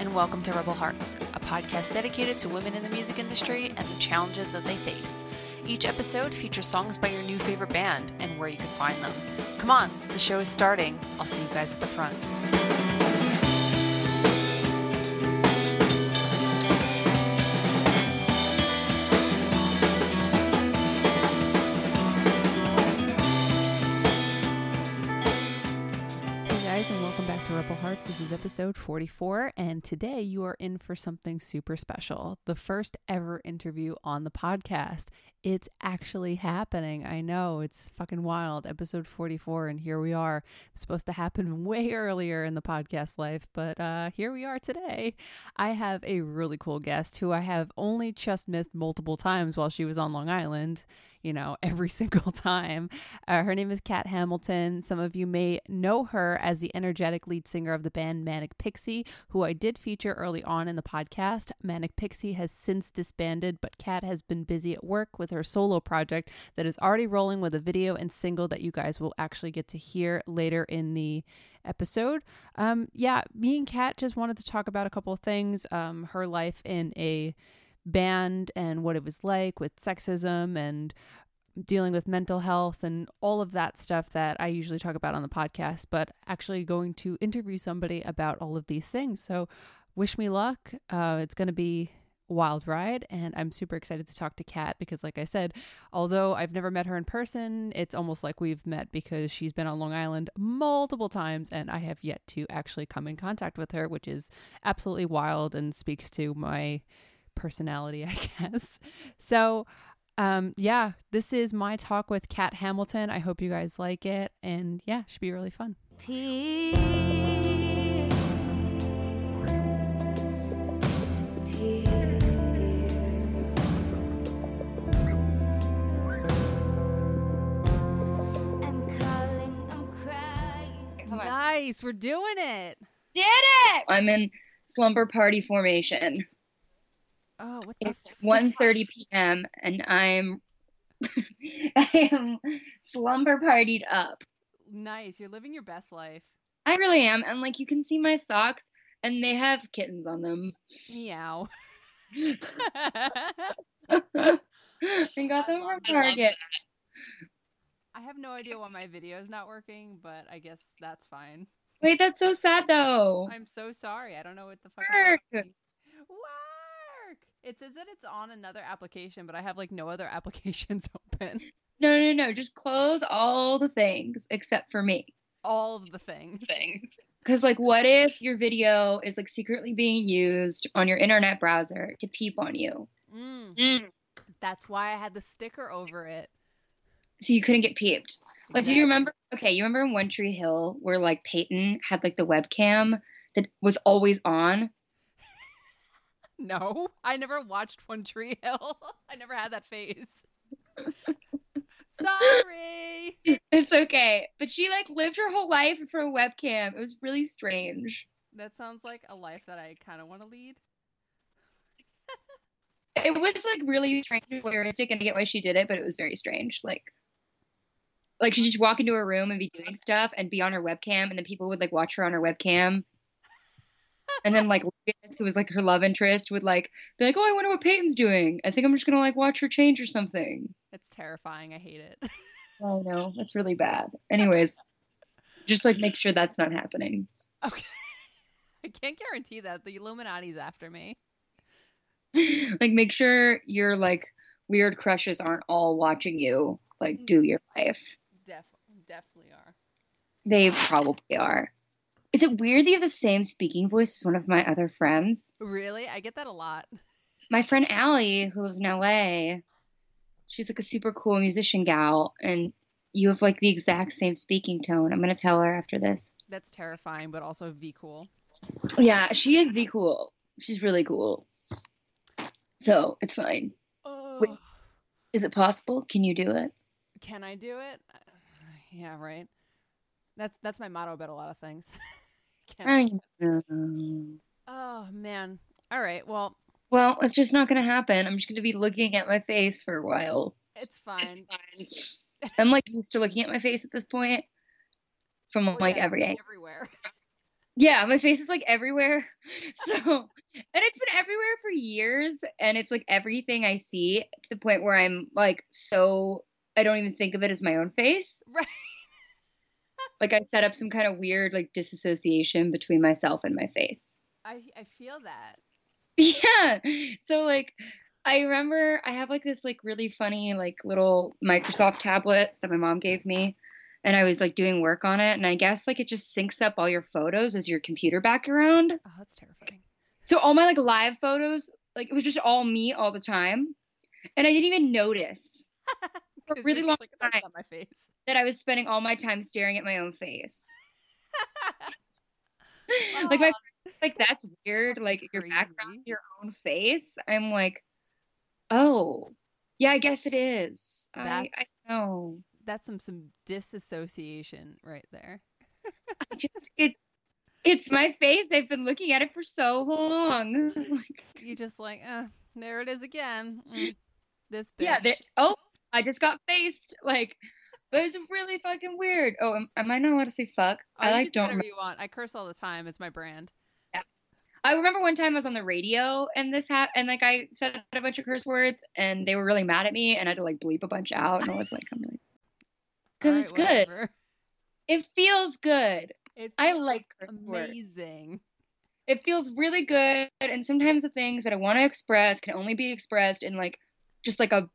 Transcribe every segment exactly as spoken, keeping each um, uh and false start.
and welcome to Rebel Hearts, a podcast dedicated to women in the music industry and the challenges that they face. Each episode features songs by your new favorite band and where you can find them. Come on, the show is starting. I'll see you guys at the front. This is episode forty-four, and today you are in for something super special. The first ever interview on the podcast. It's actually happening. I know, it's fucking wild. Episode forty-four, and here we are. It's supposed to happen way earlier in the podcast life, but uh, here we are today. I have a really cool guest who I have only just missed multiple times while she was on Long Island. You know, every single time. Uh, her name is Kat Hamilton. Some of you may know her as the energetic lead singer of the band Manic Pixie, who I did feature early on in the podcast. Manic Pixie has since disbanded, but Kat has been busy at work with her solo project that is already rolling with a video and single that you guys will actually get to hear later in the episode. Um, yeah, me and Kat just wanted to talk about a couple of things. Um, her life in a band and what it was like with sexism and dealing with mental health and all of that stuff that I usually talk about on the podcast, but actually going to interview somebody about all of these things. So wish me luck. Uh, it's going to be a wild ride, and I'm super excited to talk to Kat because, like I said, although I've never met her in person, it's almost like we've met because she's been on Long Island multiple times and I have yet to actually come in contact with her, which is absolutely wild and speaks to my personality, I guess. So um yeah, this is my talk with Kat Hamilton. I hope you guys like it, and yeah, it should be really fun. Peace. I'm calling, I'm crying. Nice, we're doing it. Did it! I'm in slumber party formation. Oh, what the it's one thirty p.m. and I'm I am slumber partied up. Nice. You're living your best life. I really am. And like, you can see my socks and they have kittens on them. Meow. I got them from Target. I have no idea why my video is not working, but I guess that's fine. Wait, that's so sad though. I'm so sorry. I don't know what the fuck. What? It says that it's on another application, but I have like no other applications open. No, no, no. Just close all the things except for me. All of the things. Things. Because like, what if your video is like secretly being used on your internet browser to peep on you? Mm. Mm. That's why I had the sticker over it. So you couldn't get peeped. Like, no. Do you remember? Okay, you remember in One Tree Hill where like Peyton had like the webcam that was always on? No, I never watched One Tree Hill. I never had that phase. Sorry. It's okay. But she like lived her whole life for a webcam. It was really strange. That sounds like a life that I kind of want to lead. It was like really strange and voyeuristic, and I get why she did it, but it was very strange. Like, like she'd just walk into her room and be doing stuff and be on her webcam, and then people would like watch her on her webcam. And then, like, Lucas, who was, like, her love interest, would, like, be like, oh, I wonder what Peyton's doing. I think I'm just going to, like, watch her change or something. It's terrifying. I hate it. Oh, no. That's really bad. Anyways, just, like, make sure that's not happening. Okay. I can't guarantee that. The Illuminati's after me. Like, make sure your, like, weird crushes aren't all watching you, like, do your life. Def- definitely are. They probably are. Is it weird that you have the same speaking voice as one of my other friends? Really? I get that a lot. My friend Allie, who lives in L A, she's like a super cool musician gal, and you have like the exact same speaking tone. I'm going to tell her after this. That's terrifying, but also V cool. Yeah, she is V cool. She's really cool. So it's fine. Oh. Wait, is it possible? Can you do it? Can I do it? Yeah, right. That's that's my motto about a lot of things. I know. Oh, man. All right. Well, well, it's just not going to happen. I'm just going to be looking at my face for a while. It's fine. It's fine. I'm like used to looking at my face at this point from oh, like yeah, every everywhere. Yeah, my face is like everywhere. So, and it's been everywhere for years. And it's like everything I see, to the point where I'm like, so I don't even think of it as my own face. Right. Like I set up some kind of weird like disassociation between myself and my face. I, I feel that. Yeah. So like I remember I have like this like really funny like little Microsoft tablet that my mom gave me. And I was like doing work on it. And I guess like it just syncs up all your photos as your computer background. Oh, that's terrifying. So all my like live photos, like it was just all me all the time. And I didn't even notice for a really long like, time my face. That I was spending all my time staring at my own face. Well, like my like that's weird. Like crazy. Your background, your own face. I'm like, oh, yeah, I guess it is. I, I know. That's some some disassociation right there. I just it it's my face. I've been looking at it for so long. Like, you just like, uh, there it is again. Mm, this bitch. Yeah. There, oh, I just got faced. Like, but it's really fucking weird. Oh, am, am I not allowed to say fuck? Oh, I like don't. Whatever you want. I curse all the time. It's my brand. Yeah. I remember one time I was on the radio and this happened, and like I said a bunch of curse words, and they were really mad at me, and I had to like bleep a bunch out, and I was like, I'm like. Because right, it's whatever. Good. It feels good. It feels I like curse words. Amazing. It feels really good. And sometimes the things that I want to express can only be expressed in like just like a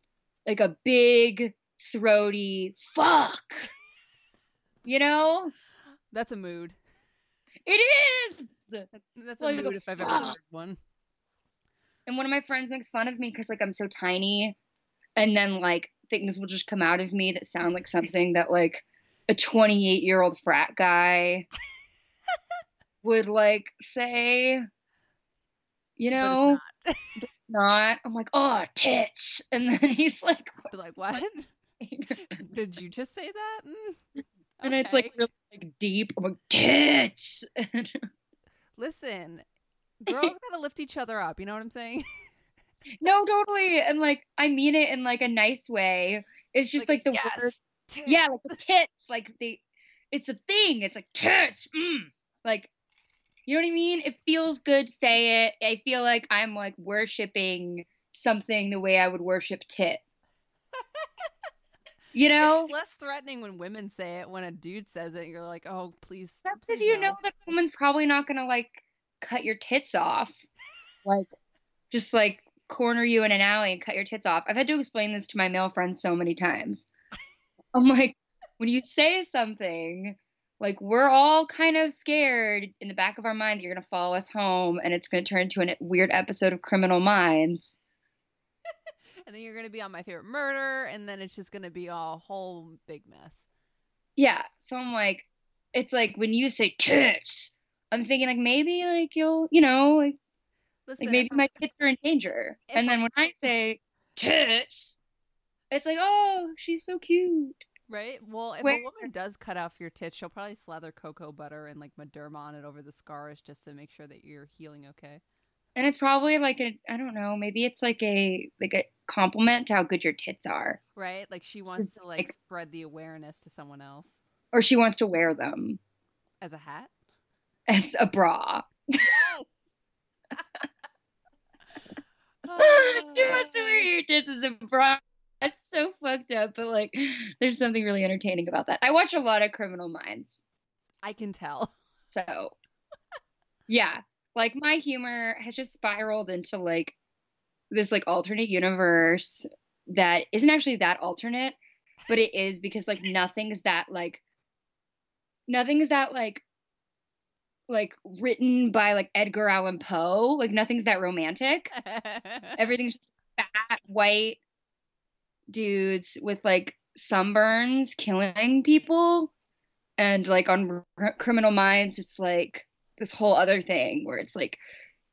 like a big throaty fuck. You know? That's a mood. It is. That's, that's like a mood a if fuck. I've ever heard one. And one of my friends makes fun of me because like I'm so tiny, and then like things will just come out of me that sound like something that like a twenty-eight year old frat guy would like say, you know, but it's not. But it's not. I'm like, oh, tits. And then he's like, what? Like, what? Did you just say that? Mm. And okay. It's like really like deep. I'm like, tits. Listen, girls gotta lift each other up. You know what I'm saying? No, totally. And like I mean it in like a nice way. It's just like, like the yes, word tits. Yeah, like the tits, like the it's a thing. It's like tits. Mm. Like, you know what I mean? It feels good to say it. I feel like I'm like worshiping something the way I would worship tit. You know? It's less threatening when women say it. When a dude says it, you're like, "Oh, please." That's because you no. know that a woman's probably not going to like cut your tits off. Like just like corner you in an alley and cut your tits off. I've had to explain this to my male friends so many times. I'm like, when you say something, like we're all kind of scared in the back of our mind that you're going to follow us home and it's going to turn into a weird episode of Criminal Minds. And then you're going to be on My Favorite Murder, and then it's just going to be a whole big mess. Yeah. So I'm like, it's like when you say tits, I'm thinking like maybe like you'll, you know, like, Listen, like maybe my tits are in danger. And then when I say tits, it's like, oh, she's so cute. Right? Well, if Where? a woman does cut off your tits, she'll probably slather cocoa butter and like Mederma on it over the scars just to make sure that you're healing okay. And it's probably like a, I don't know, maybe it's like a like a compliment to how good your tits are. Right? Like she wants she's to like, like spread the awareness to someone else. Or she wants to wear them. As a hat? As a bra. Yes! Oh. You must wear your tits as a bra. That's so fucked up, but like there's something really entertaining about that. I watch a lot of Criminal Minds. I can tell. So yeah, like my humor has just spiraled into like this like alternate universe that isn't actually that alternate, but it is, because like nothing's that like nothing's that like like written by like Edgar Allan Poe. Like nothing's that romantic. Everything's just fat white dudes with like sunburns killing people, and like on R- Criminal Minds it's like this whole other thing where it's like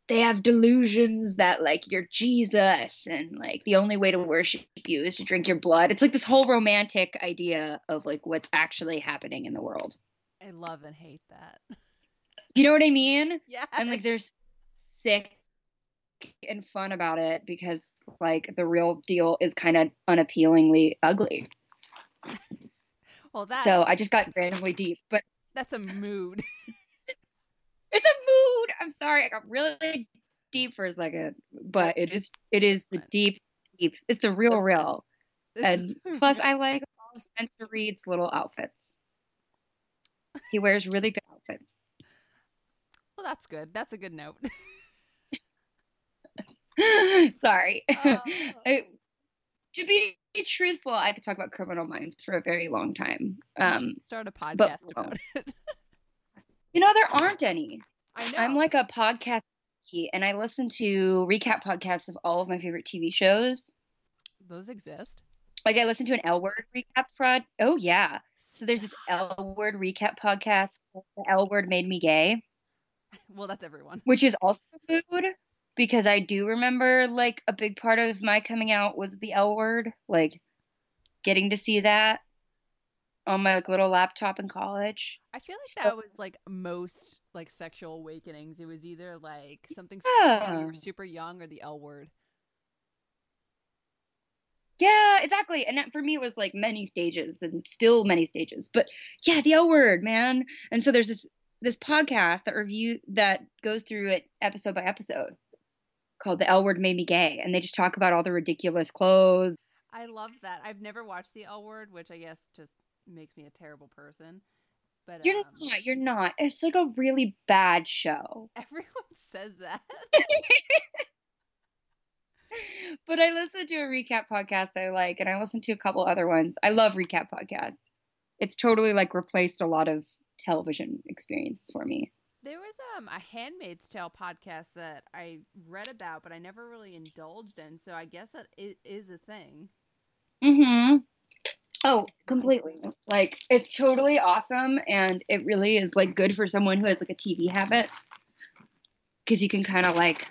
they have delusions that like you're Jesus and like the only way to worship you is to drink your blood. It's like this whole romantic idea of like what's actually happening in the world. I love and hate that. You know what I mean? Yeah. And like there's sick and fun about it because like the real deal is kind of unappealingly ugly. Well, that. So I just got randomly deep, but that's a mood. It's a mood. I'm sorry, I got really deep for a second, but it is it is the deep deep. It's the real real. And plus, I like all of Spencer Reid's little outfits. He wears really good outfits. Well, that's good. That's a good note. Sorry. Oh. I, to be truthful, I could talk about Criminal Minds for a very long time. Um, Start a podcast but, about it. You know, there aren't any. I know. I'm like a podcast geek, and I listen to recap podcasts of all of my favorite T V shows. Those exist. Like, I listened to an L Word recap pod. Oh, yeah. So there's this L Word recap podcast. The L Word Made Me Gay. Well, that's everyone. Which is also food, because I do remember, like, a big part of my coming out was the L Word. Like, getting to see that on my, like, little laptop in college. I feel like so, that was, like, most, like, sexual awakenings. It was either, like, something yeah. super, super young or the L Word. Yeah, exactly. And that, for me, it was like many stages and still many stages. But yeah, the L Word, man. And so there's this this podcast that review that goes through it episode by episode called The L Word Made Me Gay. And they just talk about all the ridiculous clothes. I love that. I've never watched The L Word, which I guess just makes me a terrible person. But You're um, not. You're not. It's like a really bad show. Everyone says that. But I listened to a recap podcast I like, and I listened to a couple other ones. I love recap podcasts. It's totally, like, replaced a lot of television experience for me. There was um, a Handmaid's Tale podcast that I read about, but I never really indulged in, so I guess that it is a thing. Mm-hmm. Oh, completely. Like, it's totally awesome, and it really is, like, good for someone who has, like, a T V habit, because you can kind of, like,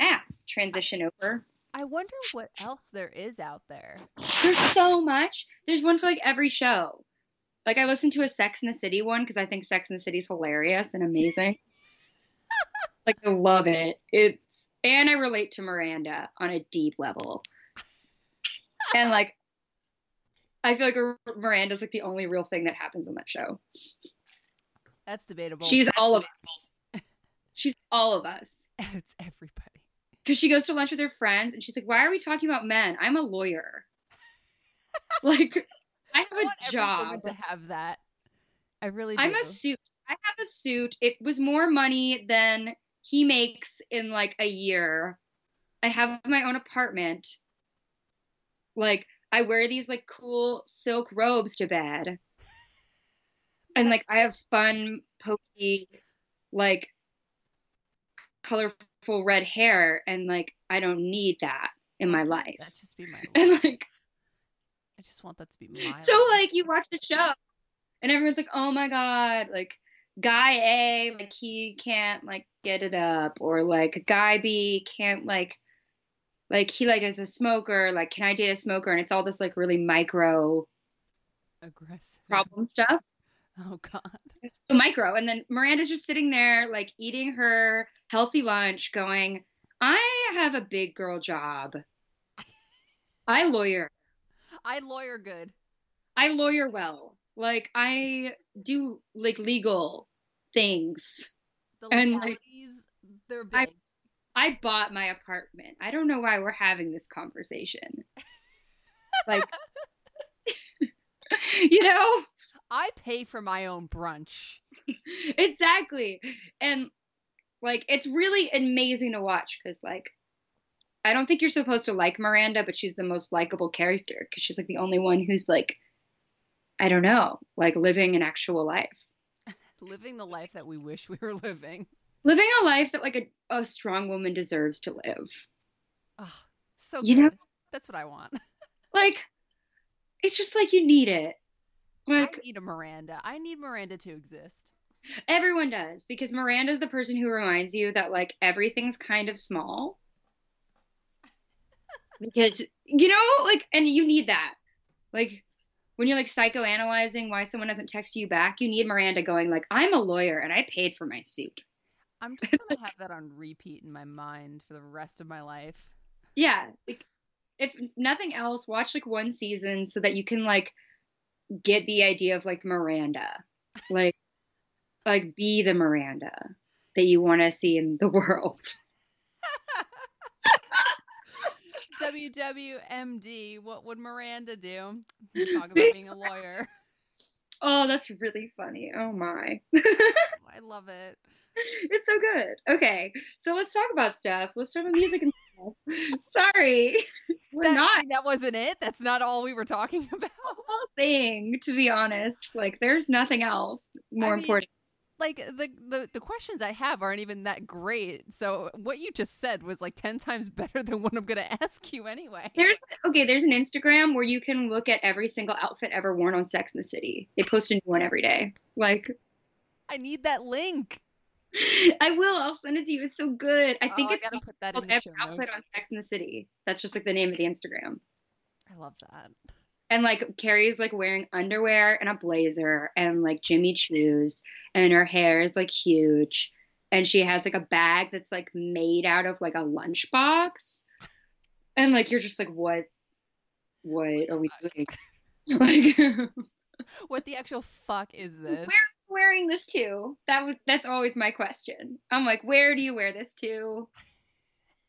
ah. transition over. I wonder what else there is out there. There's so much. There's one for like every show. Like I listened to a Sex and the City one because I think Sex and the City is hilarious and amazing. Like I love it. It's and I relate to Miranda on a deep level. And like I feel like Miranda's like the only real thing that happens on that show. That's debatable. She's That's all debatable. of us. She's all of us. It's everybody. Because she goes to lunch with her friends, and she's like, why are we talking about men? I'm a lawyer. Like, I have I want a job. to have that. I really do. I'm a suit. I have a suit. It was more money than he makes in, like, a year. I have my own apartment. Like, I wear these, like, cool silk robes to bed. And, like, I have fun, pokey, like, colorful red hair, and like I don't need that in my life. That just be my life. And like I just want that to be my so life. Like you watch the show and everyone's like, oh my god, like guy A, like he can't like get it up, or like guy B can't like like he like is a smoker, like can I date a smoker? And it's all this like really micro aggressive problem stuff. Oh, God. So micro. And then Miranda's just sitting there, like, eating her healthy lunch, going, I have a big girl job. I lawyer. I lawyer good. I lawyer well. Like, I do, like, legal things. The legalities, and, like, they're big. I, I bought my apartment. I don't know why we're having this conversation. Like, you know? I pay for my own brunch. Exactly. And, like, it's really amazing to watch because, like, I don't think you're supposed to like Miranda, but she's the most likable character because she's, like, the only one who's, like, I don't know, like, living an actual life. Living the life that we wish we were living. Living a life that, like, a, a strong woman deserves to live. Oh, so good. You know? That's what I want. Like, it's just like you need it. Like, I need a Miranda. I need Miranda to exist. Everyone does, because Miranda's the person who reminds you that, like, everything's kind of small. Because, you know, like, and you need that. Like, when you're, like, psychoanalyzing why someone doesn't text you back, you need Miranda going, like, I'm a lawyer and I paid for my suit. I'm just going to have that on repeat in my mind for the rest of my life. Yeah. Like, if nothing else, watch, like, one season so that you can, like, get the idea of like Miranda, like like be the Miranda that you want to see in the world. W W M D, what would Miranda do? Talk about being a lawyer. Oh, that's really funny. Oh, my. I love it. It's so good. Okay, so let's talk about stuff. Let's talk about music and stuff. Sorry. We're that, not. That wasn't it? That's not all we were talking about? The whole thing, to be honest. Like, there's nothing else more I mean, important. Like, the, the, the questions I have aren't even that great. So what you just said was, like, ten times better than what I'm going to ask you anyway. There's Okay, there's an Instagram where you can look at every single outfit ever worn on Sex and the City. They post a new one every day. Like, I need that link. I will. I'll send it to you. It's so good. I think oh, it's I gotta put that in the show outfit notes. On Sex and the City. That's just like the name of the Instagram. I love that. And like Carrie's like wearing underwear and a blazer and like Jimmy Choo's and her hair is like huge and she has like a bag that's like made out of like a lunchbox and like you're just like what? What oh are we doing? Like what the actual fuck is this? Where wearing this to that was that's always my question. I'm like, where do you wear this to?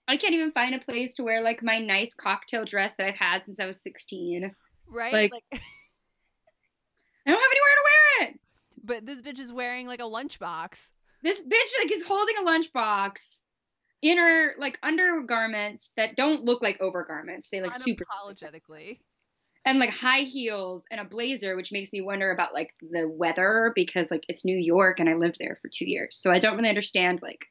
I can't even find a place to wear like my nice cocktail dress that I've had since I was sixteen, right? Like, like... I don't have anywhere to wear it, but this bitch is wearing like a lunchbox. This bitch like is holding a lunchbox in her like undergarments that don't look like overgarments. They like super apologetically. And like high heels and a blazer, which makes me wonder about like the weather because like it's New York and I lived there for two years. So I don't really understand like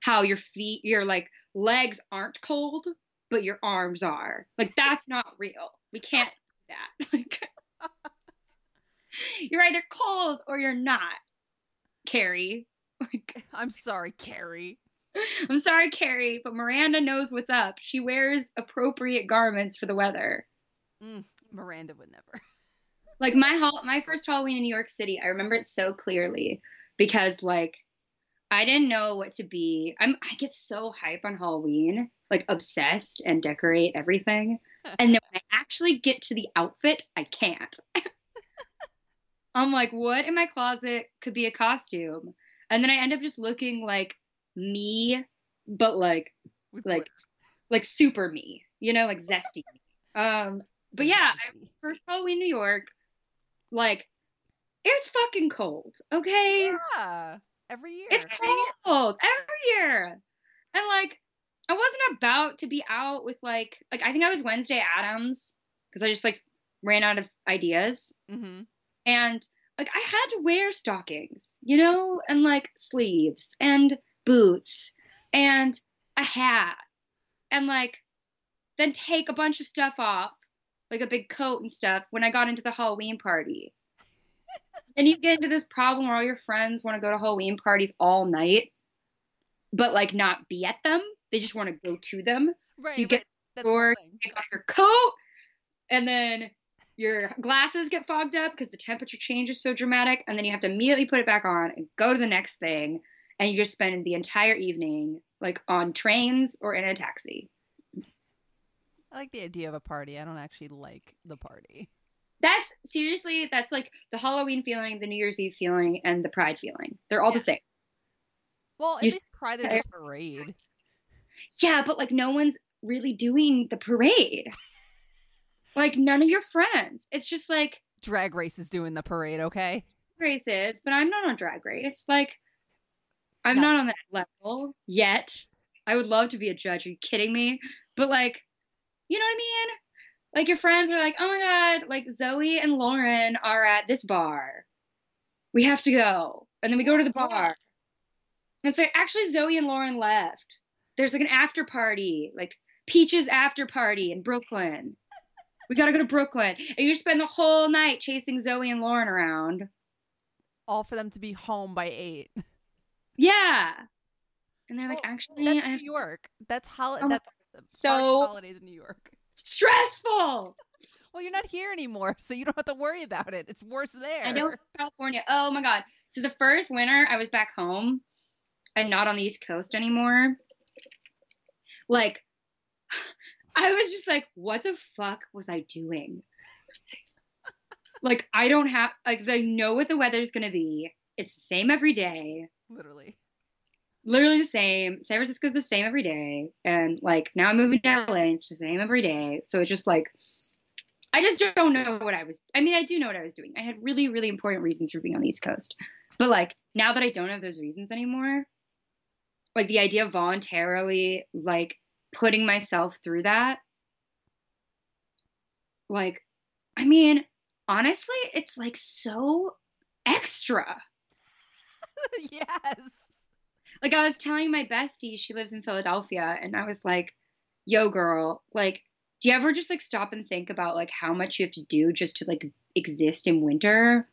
how your feet, your like legs aren't cold, but your arms are. Like that's not real. We can't do that. Like, you're either cold or you're not, Carrie. Like, I'm sorry, Carrie. I'm sorry, Carrie, but Miranda knows what's up. She wears appropriate garments for the weather. Mm. Miranda would never. Like my hall, my first Halloween in New York City, I remember it so clearly because like I didn't know what to be. I'm I get so hype on Halloween, like obsessed and decorate everything, and then when I actually get to the outfit, I can't. I'm like, what in my closet could be a costume, and then I end up just looking like me, but like With like lips. Like super me, you know, like zesty. um. But yeah, first Halloween, New York, like, it's fucking cold, okay? Yeah, every year. It's cold, every year. And, like, I wasn't about to be out with, like, like I think I was Wednesday Addams because I just, like, ran out of ideas. Mm-hmm. And, like, I had to wear stockings, you know? And, like, sleeves and boots and a hat and, like, then take a bunch of stuff off. Like a big coat and stuff when I got into the Halloween party. And you get into this problem where all your friends want to go to Halloween parties all night, but like not be at them. They just want to go to them. Right. So you get right. your, you take off your coat and then your glasses get fogged up because the temperature change is so dramatic. And then you have to immediately put it back on and go to the next thing. And you just spend the entire evening like on trains or in a taxi. I like the idea of a party. I don't actually like the party. That's seriously, that's like the Halloween feeling, the New Year's Eve feeling, and the Pride feeling. They're all yeah. the same. Well, at you least Pride is a parade. Yeah, but like no one's really doing the parade. Like none of your friends. It's just like Drag Race is doing the parade, okay? Race is, but I'm not on Drag Race. Like I'm no. not on that level yet. I would love to be a judge. Are you kidding me? But like you know what I mean? Like your friends are like, oh my God, like Zoe and Lauren are at this bar. We have to go. And then we go to the bar. And it's like, actually Zoe and Lauren left. There's like an after party, like Peach's after party in Brooklyn. We got to go to Brooklyn. And you spend the whole night chasing Zoe and Lauren around. All for them to be home by eight. Yeah. And they're like, well, actually. That's I have New York. That's Holly. Oh that's So holidays in New York. Stressful. Well, you're not here anymore, so you don't have to worry about it. It's worse there. I know, California. Oh my God. So the first winter I was back home and not on the East Coast anymore. Like I was just like, what the fuck was I doing? Like I don't have like I know what the weather's gonna be. It's the same every day. Literally. Literally the same. San Francisco's the same every day. And, like, now I'm moving to L A and it's the same every day. So it's just, like, I just don't know what I was... I mean, I do know what I was doing. I had really, really important reasons for being on the East Coast. But, like, now that I don't have those reasons anymore, like, the idea of voluntarily, like, putting myself through that, like, I mean, honestly, it's, like, so extra. Yes. Like, I was telling my bestie, she lives in Philadelphia, and I was like, yo, girl, like, do you ever just, like, stop and think about, like, how much you have to do just to, like, exist in winter?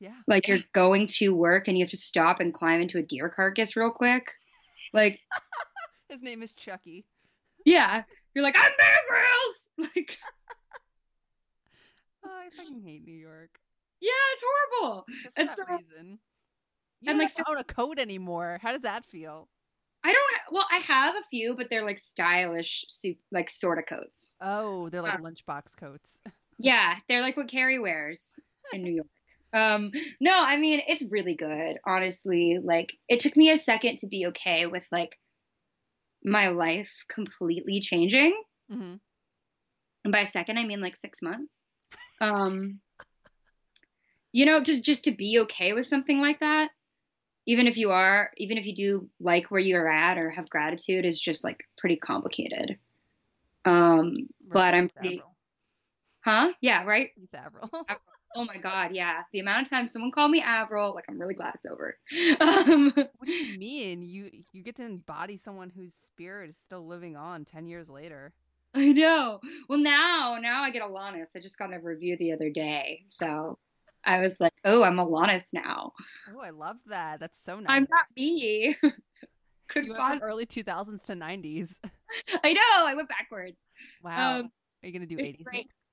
Yeah. Like, you're going to work, and you have to stop and climb into a deer carcass real quick. Like. His name is Chucky. Yeah. You're like, I'm Bear Grylls! Like. Oh, I fucking hate New York. Yeah, it's horrible. Just for and that so, reason. You and don't like, have to own a coat anymore. How does that feel? I don't. Ha- well, I have a few, but they're like stylish, soup, like sort of coats. Oh, they're like um, lunchbox coats. Yeah, they're like what Carrie wears in New York. Um, no, I mean it's really good, honestly. Like it took me a second to be okay with like my life completely changing. Mm-hmm. And by a second, I mean like six months. Um, you know, to, just to be okay with something like that. Even if you are, even if you do like where you're at or have gratitude is just like pretty complicated. Um, right, but I'm pretty, Avril. Huh? Yeah. Right. It's Avril. Avril. Oh my God. Yeah. The amount of times someone called me Avril, like I'm really glad it's over. Um, what do you mean? You, you get to embody someone whose spirit is still living on ten years later. I know. Well, now, now I get Alanis. I just got a review the other day. So I was like, oh, I'm Alanis now. Oh, I love that. That's so nice. I'm not me. Could you possibly... went from early two thousands to nineties. I know. I went backwards. Wow. Um, Are you going to do eighties great. Next?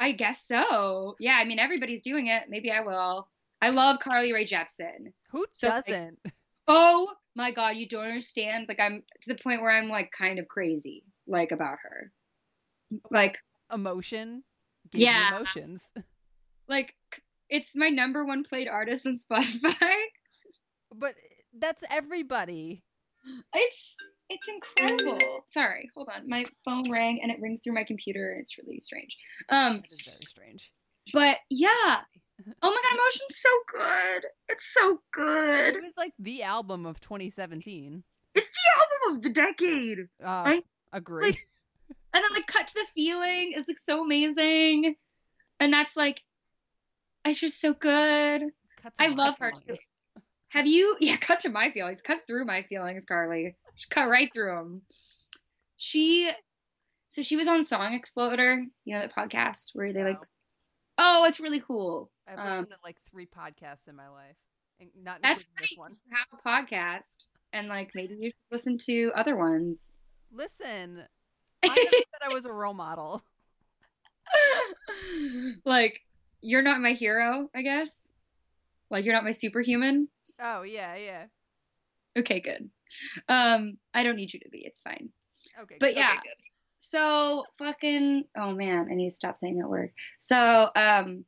I guess so. Yeah. I mean, everybody's doing it. Maybe I will. I love Carly Rae Jepsen. Who so doesn't? Like, oh, my God. You don't understand. Like, I'm to the point where I'm, like, kind of crazy. Like about her, like emotion, yeah, emotions. Like it's my number one played artist on Spotify. But that's everybody. It's it's incredible. Sorry, hold on. My phone rang and it rings through my computer. And it's really strange. Um, that is very strange. But yeah. Oh my God, Emotion's so good. It's so good. It was like the album of twenty seventeen. It's the album of the decade. Uh, I- Agree. Like, and then like Cut to the Feeling is like so amazing. And that's like it's just so good. I love her too. Have you yeah, Cut to My Feelings. Cut through my feelings, Carly. Just cut right through them. She so she was on Song Exploder, you know, that podcast where they like oh, it's really cool. I've listened um, to like three podcasts in my life. And not that's right. This one. You should have a podcast and like maybe you should listen to other ones. Listen, I never said I was a role model. Like, you're not my hero, I guess? Like, you're not my superhuman? Oh, yeah, yeah. Okay, good. Um, I don't need you to be. It's fine. Okay, but good. Yeah. Okay, good. So, fucking, oh, man, I need to stop saying that word. So, um,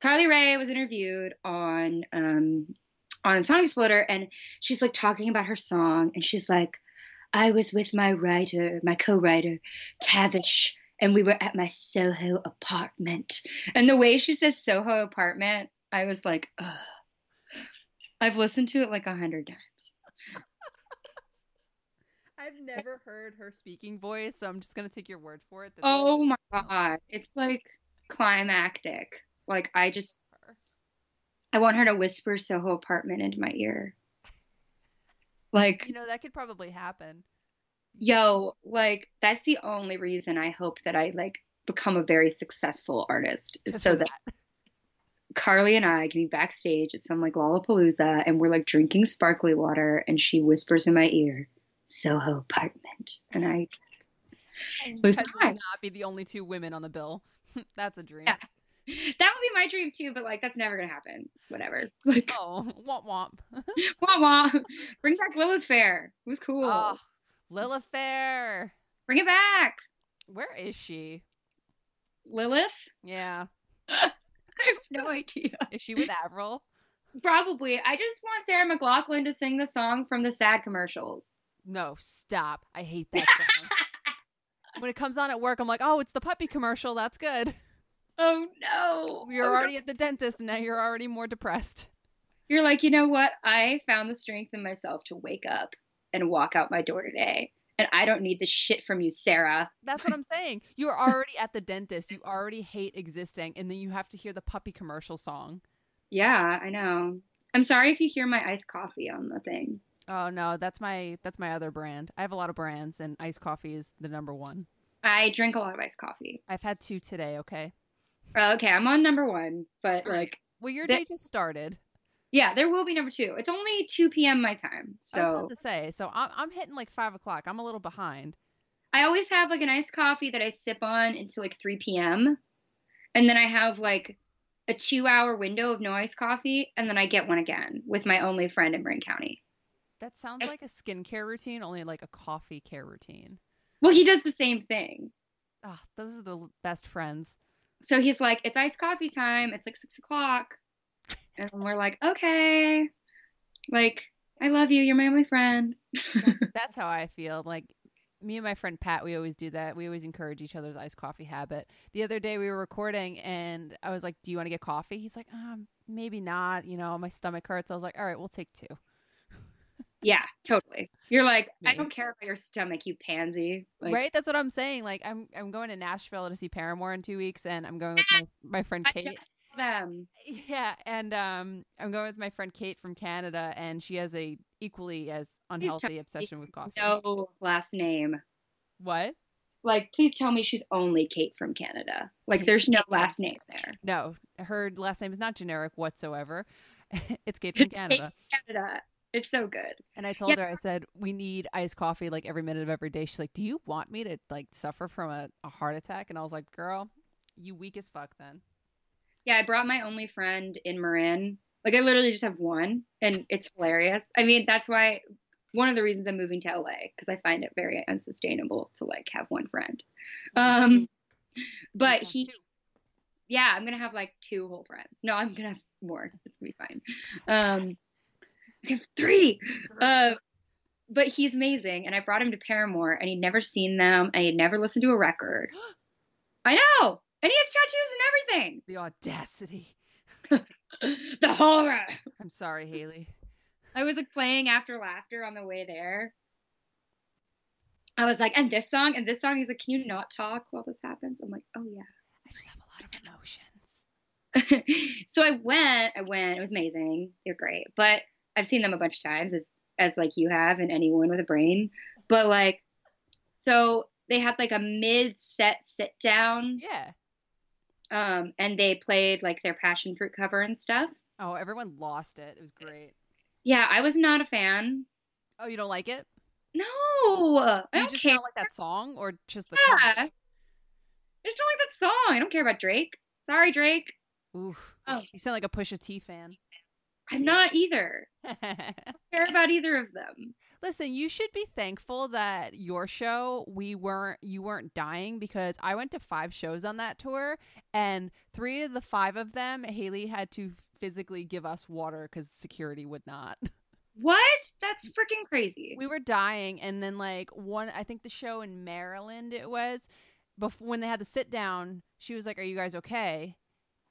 Carly Rae was interviewed on, um, on Song Exploder, and she's, like, talking about her song, and she's like, I was with my writer, my co-writer, Tavish, and we were at my Soho apartment. And the way she says Soho apartment, I was like, ugh. I've listened to it like a hundred times. I've never heard her speaking voice, so I'm just going to take your word for it. That oh my God. It's like climactic. Like I just, I want her to whisper Soho apartment into my ear. Like, you know, that could probably happen. Yo, like, that's the only reason I hope that I, like, become a very successful artist is so that. that Carly and I can be backstage at some, like, Lollapalooza, and we're, like, drinking sparkly water, and she whispers in my ear, Soho apartment. And I and was not be the only two women on the bill. That's a dream. Yeah. That would be my dream too, but like that's never gonna happen. Whatever. Like, oh, womp womp, womp womp. Bring back Lilith Fair. It was cool. Oh, Lilith Fair. Bring it back. Where is she? Lilith? Yeah. I have no idea. Is she with Avril? Probably. I just want Sarah McLachlan to sing the song from the SAG commercials. No, stop. I hate that song. When it comes on at work, I'm like, oh, it's the puppy commercial. That's good. Oh, no. You're oh, already no. at the dentist, and now you're already more depressed. You're like, you know what? I found the strength in myself to wake up and walk out my door today. And I don't need the shit from you, Sarah. That's what I'm saying. You're already at the dentist. You already hate existing. And then you have to hear the puppy commercial song. Yeah, I know. I'm sorry if you hear my iced coffee on the thing. Oh, no, that's my that's my other brand. I have a lot of brands, and iced coffee is the number one. I drink a lot of iced coffee. I've had two today, okay? Uh, okay, I'm on number one, but all like... Right. Well, your that, day just started. Yeah, there will be number two. It's only two p.m. my time, so... I was about to say, so I'm, I'm hitting like five o'clock. I'm a little behind. I always have like an iced coffee that I sip on until like three p.m., and then I have like... a two-hour window of no iced coffee, and then I get one again with my only friend in Marin County. That sounds like a skincare routine, only like a coffee care routine. Well, he does the same thing. Oh, those are the best friends. So he's like, it's iced coffee time. It's like six o'clock. And we're like, okay. Like, I love you. You're my only friend. That's how I feel. Like, me and my friend Pat, we always do that. We always encourage each other's iced coffee habit. The other day we were recording and I was like, do you want to get coffee? He's like, um, maybe not. You know, my stomach hurts. I was like, all right, we'll take two. Yeah, totally. You're like, maybe. I don't care about your stomach, you pansy. Like, right? That's what I'm saying. Like, I'm I'm going to Nashville to see Paramore in two weeks and I'm going with yes! my, my friend Kate. I just saw them. Yeah, and um, I'm going with my friend Kate from Canada, and she has a equally as unhealthy obsession with coffee. No last name. What? Like, please tell me she's only Kate from Canada. Like, there's no last name there. No, her last name is not generic whatsoever. It's Kate from Canada. Kate from Canada. It's so good. And I told yeah. her, I said, we need iced coffee like every minute of every day. She's like, do you want me to like suffer from a, a heart attack? And I was like, girl, you weak as fuck then. Yeah, I brought my only friend in Marin. Like, I literally just have one, and it's hilarious. I mean, that's why one of the reasons I'm moving to L A, because I find it very unsustainable to, like, have one friend. Um, but he, yeah, I'm going to have, like, two whole friends. No, I'm going to have more. It's going to be fine. Um, I have three. Uh, but he's amazing, and I brought him to Paramore, and he'd never seen them, and he'd never listened to a record. I know! And he has tattoos and everything! The audacity. The horror. I'm sorry, Hayley. I was like playing After Laughter on the way there. I was like, and this song, and this song. He's like, can you not talk while this happens? I'm like, oh yeah. I just have a lot of emotions. So I went, I went. It was amazing. They're great, but I've seen them a bunch of times, as as like you have, and anyone with a brain. But like, so they had like a mid-set sit down. Yeah. Um, and they played like their passion fruit cover and stuff. Oh, everyone lost it. It was great. Yeah, I was not a fan. Oh, you don't like it? No, I you don't just care. Don't like that song, or just the yeah. Cover? I just don't like that song. I don't care about Drake. Sorry, Drake. Oof. Oh, you sound like a Pusha T fan. I'm not either. I don't care about either of them. Listen, you should be thankful that your show, we weren't, you weren't dying, because I went to five shows on that tour, and three of the five of them, Haley had to physically give us water because security would not. What? That's freaking crazy. We were dying, and then like one, I think the show in Maryland it was, before, when they had the sit down, she was like, are you guys okay?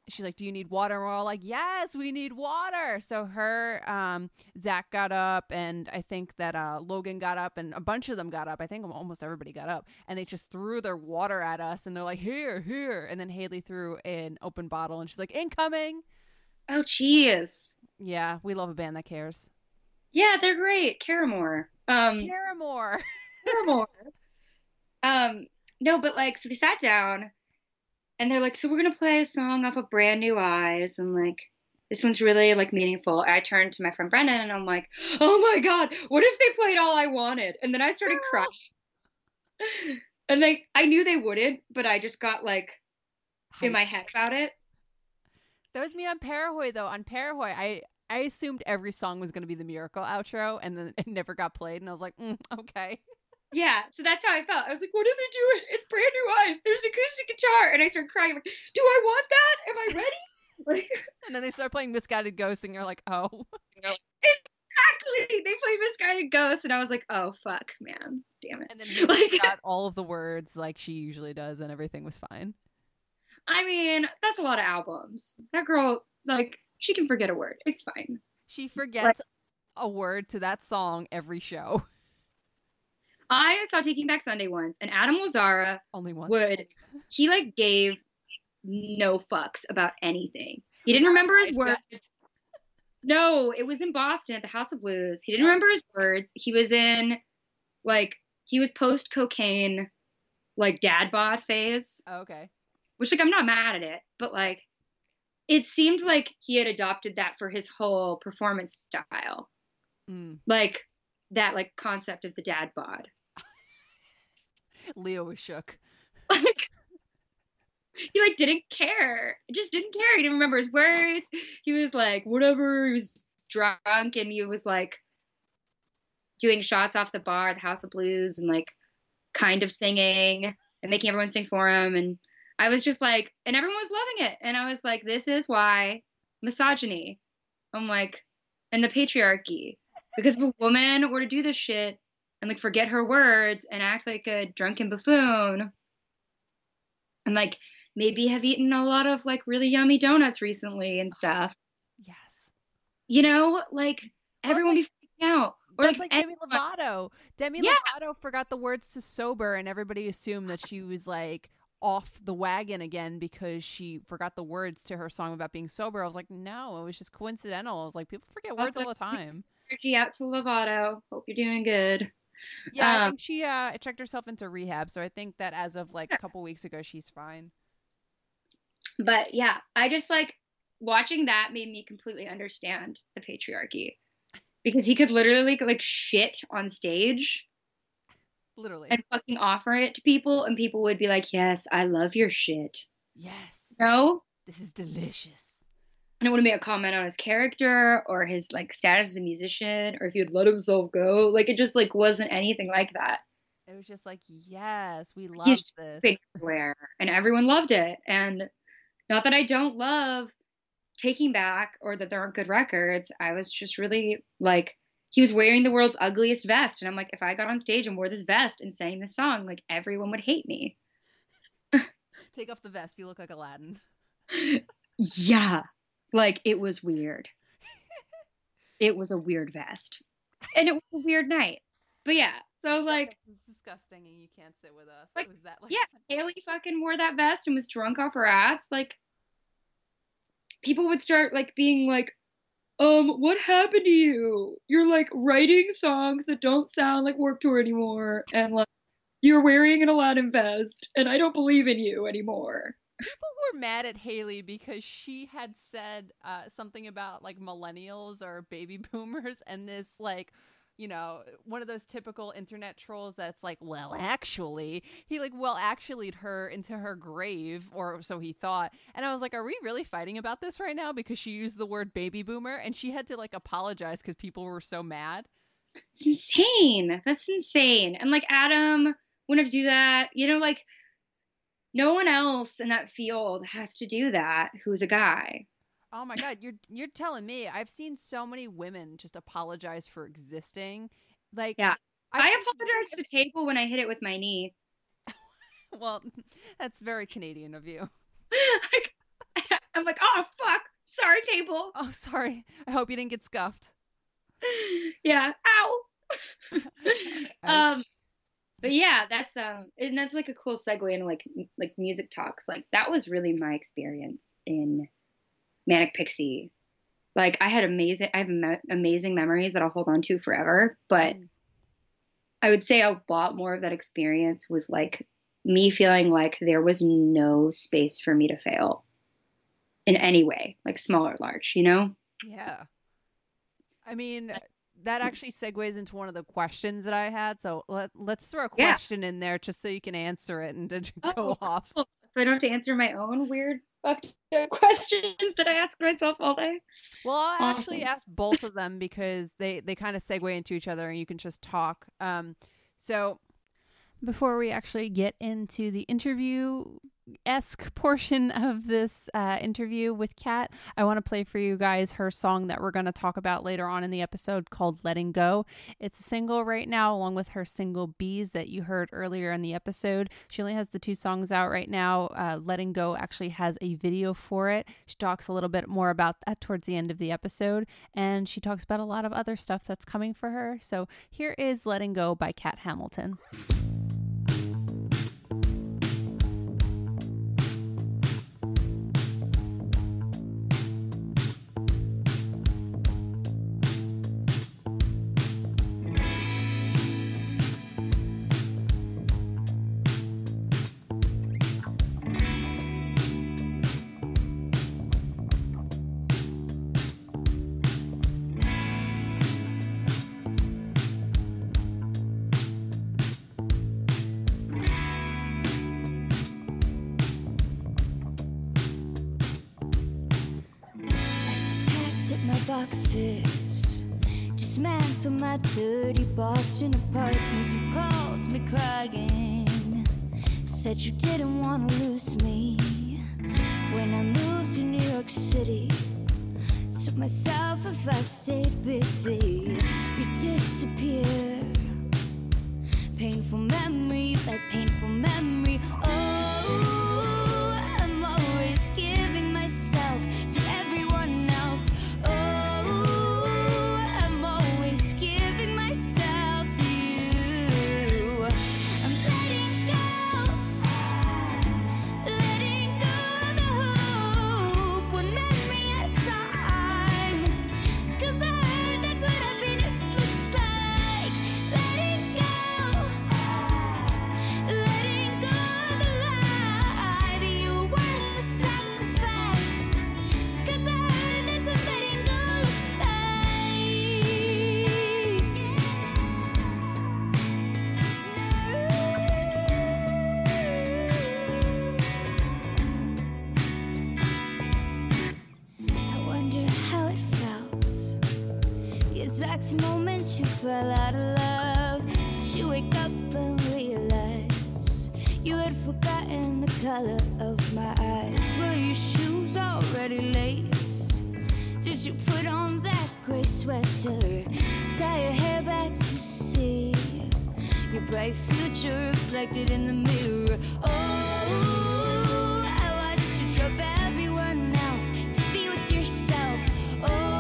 She's like, do you need water? And we're all like, yes, we need water. So her, um, Zach got up, and I think that uh, Logan got up, and a bunch of them got up. I think almost everybody got up. And they just threw their water at us, and they're like, here, here. And then Haley threw an open bottle, and she's like, incoming. Oh, jeez. Yeah, we love a band that cares. Yeah, they're great. Caramore. Um, Caramore. Caramore. Um, no, but like, so they sat down. And they're like, so we're going to play a song off of Brand New Eyes. And like, this one's really like meaningful. And I turned to my friend Brennan and I'm like, oh my God, what if they played All I Wanted? And then I started oh. crying. And like, I knew they wouldn't, but I just got like in my head about it. That was me on Parahoy though. On Parahoy, I, I assumed every song was going to be the Miracle outro, and then it never got played. And I was like, mm, okay. Yeah, so that's how I felt. I was like, what are they doing? It's Brand New Eyes. There's an acoustic guitar. And I started crying. I'm like, do I want that? Am I ready? Like, and then they start playing Misguided Ghosts, and you're like, oh. Exactly. They play Misguided Ghosts, and I was like, oh, fuck, man. Damn it. And then she like, got all of the words like she usually does, and everything was fine. I mean, that's a lot of albums. That girl, like, she can forget a word. It's fine. She forgets like, a word to that song every show. I saw Taking Back Sunday once, and Adam Lazzara only once. would, he like gave no fucks about anything. He didn't remember his words. No, it was in Boston at the House of Blues. He didn't remember his words. He was in, like, he was post-cocaine, like, dad bod phase. Oh, okay. Which, like, I'm not mad at it, but, like, it seemed like he had adopted that for his whole performance style. Mm. Like, that, like, concept of the dad bod. Leo was shook. Like, he, like, didn't care. He just didn't care. He didn't remember his words. He was, like, whatever. He was drunk, and he was, like, doing shots off the bar at the House of Blues and, like, kind of singing and making everyone sing for him, and I was just like, and everyone was loving it. And I was like, this is why misogyny. I'm like, and the patriarchy. Because if a woman were to do this shit and like forget her words and act like a drunken buffoon and like maybe have eaten a lot of like really yummy donuts recently and stuff. Yes. You know, like everyone like, be freaking out. Or that's like, like Demi Lovato. Demi yeah. Lovato forgot the words to Sober, and everybody assumed that she was like off the wagon again because she forgot the words to her song about being sober. I was like, no, it was just coincidental. I was like, people forget words all the time. Energy out to Lovato. Hope you're doing good. Yeah, um, I think she uh, checked herself into rehab, so I think that as of like a couple weeks ago, she's fine. But yeah, I just like watching that made me completely understand the patriarchy, because he could literally like shit on stage. Literally. And fucking offer it to people, and people would be like, yes, I love your shit. Yes. No? This is delicious. And it wouldn't be a comment on his character or his, like, status as a musician or if he'd let himself go. Like, it just, like, wasn't anything like that. It was just like, yes, we love He's this. Big square, and everyone loved it. And not that I don't love Taking Back or that there aren't good records. I was just really, like... He was wearing the world's ugliest vest. And I'm like, if I got on stage and wore this vest and sang this song, like, everyone would hate me. Take off the vest. You look like Aladdin. Yeah. Like, it was weird. It was a weird vest. And it was a weird night. But, yeah. So, like. It was disgusting, and you can't sit with us. Like, was that like yeah. Hayley fucking wore that vest and was drunk off her ass. Like, people would start, like, being, like, Um, what happened to you? You're, like, writing songs that don't sound like Warped Tour anymore, and, like, you're wearing an Aladdin vest, and I don't believe in you anymore. People were mad at Hayley because she had said uh, something about, like, millennials or baby boomers, and this, like, you know, one of those typical internet trolls that's like, well, actually, he like, well, actually'd her into her grave, or so he thought. And I was like, are we really fighting about this right now? Because she used the word baby boomer, and she had to like apologize because people were so mad. It's insane. That's insane. And like Adam wouldn't have to do that. You know, like no one else in that field has to do that who's a guy. Oh my God, you're you're telling me. I've seen so many women just apologize for existing. Like, yeah, I've I apologized to the table when I hit it with my knee. Well, that's very Canadian of you. Like, I'm like, oh fuck, sorry table. Oh sorry, I hope you didn't get scuffed. Yeah, ow. um, but yeah, that's um, and that's like a cool segue into like like music talks. Like that was really my experience in Manic Pixie. Like I had amazing, I have me- amazing memories that I'll hold on to forever. But mm. I would say a lot more of that experience was like me feeling like there was no space for me to fail in any way, like small or large, you know? Yeah. I mean, that actually segues into one of the questions that I had. So let, let's throw a question yeah. in there just so you can answer it and to oh, go off. So I don't have to answer my own weird fucked up questions that I ask myself all day. Well, I actually um. asked both of them because they, they kind of segue into each other and you can just talk. Um, so before we actually get into the interview esque portion of this uh, interview with Kat, I want to play for you guys her song that we're going to talk about later on in the episode called Letting Go. It's a single right now, along with her single Bees that you heard earlier in the episode. She only has the two songs out right now. Uh, Letting Go actually has a video for it. She talks a little bit more about that towards the end of the episode, and she talks about a lot of other stuff that's coming for her. So here is Letting Go by Kat Hamilton. Boxes, dismantle my dirty Boston apartment. You called me crying, said you didn't want to lose me. When I moved to New York City, took myself if I stayed busy. You disappear, painful memory by painful memory. Oh, I'm always giving myself to everyone else. Moments you fell out of love. Did you wake up and realize you had forgotten the color of my eyes? Were your shoes already laced? Did you put on that gray sweater? Tie your hair back to see your bright future reflected in the mirror. Oh, I watched you drop everyone else to be with yourself. Oh,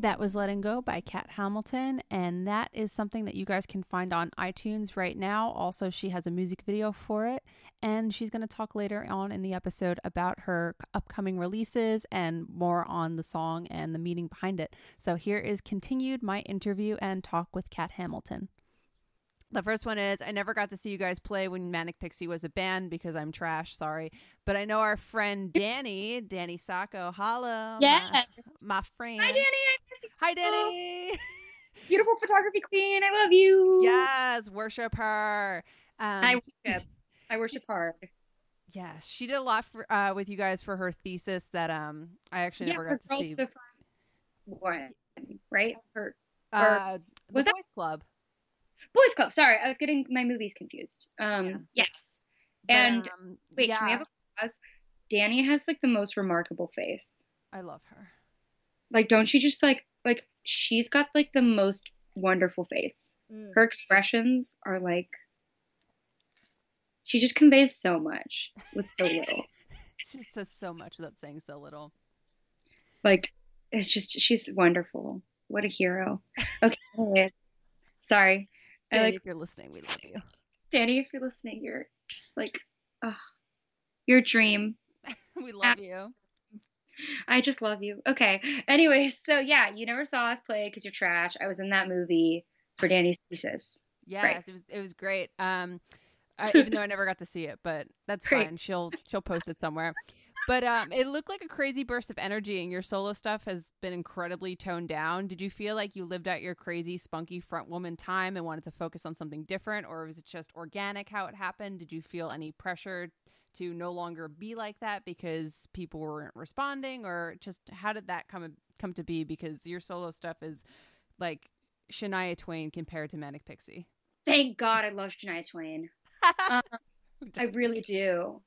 That was Let 'Em Go by Kat Hamilton, and that is something that you guys can find on iTunes right now. Also, she has a music video for it, and she's going to talk later on in the episode about her upcoming releases and more on the song and the meaning behind it. So here is continued my interview and talk with Kat Hamilton. The first one is, I never got to see you guys play when Manic Pixie was a band because I'm trash, sorry. But I know our friend Danny, Danny Sacco, holla. Yes. My, my friend. Hi, Danny. I miss you. Hi, Danny. Beautiful photography queen. I love you. Yes, worship her. Um, I worship. I worship her. Yes, she did a lot for, uh, with you guys for her thesis that um I actually yeah, never got to see. One, right? Her, her, uh, was the that- Boys Club. Boys Club. Sorry, I was getting my movies confused. Um, yeah. Yes. And um, wait, yeah. Can we have a pause? Danny has like the most remarkable face. I love her. Like, don't you just like, like she's got like the most wonderful face. Mm. Her expressions are like, she just conveys so much with so little. She says so much without saying so little. Like, it's just, she's wonderful. What a hero. Okay. Sorry. Danny, like, if you're listening, we love you. Danny, if you're listening, you're just like, oh, your dream. We love I, you. I just love you. Okay. Anyway, so yeah, you never saw us play because you're trash. I was in that movie for Danny's thesis. Yes, right. it was it was great. Um, I, even though I never got to see it, but that's great. Fine. She'll she'll post it somewhere. But um, it looked like a crazy burst of energy, and your solo stuff has been incredibly toned down. Did you feel like you lived out your crazy, spunky front woman time and wanted to focus on something different, or was it just organic how it happened? Did you feel any pressure to no longer be like that because people weren't responding, or just how did that come come to be? Because your solo stuff is like Shania Twain compared to Manic Pixie. Thank God I love Shania Twain. um, I really do.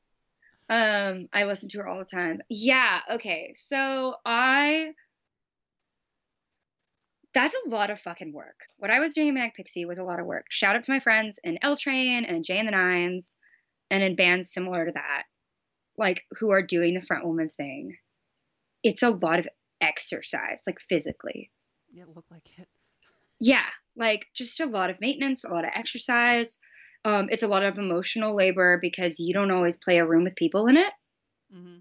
Um, I listen to her all the time. Yeah. Okay. So I, that's a lot of fucking work. What I was doing in Manic Pixie was a lot of work. Shout out to my friends in L Train and Jay and the Nines and in bands similar to that, like who are doing the front woman thing. It's a lot of exercise, like physically. It looked like it. Yeah. Like just a lot of maintenance, a lot of exercise. Um, it's a lot of emotional labor because you don't always play a room with people in it. Mm-hmm.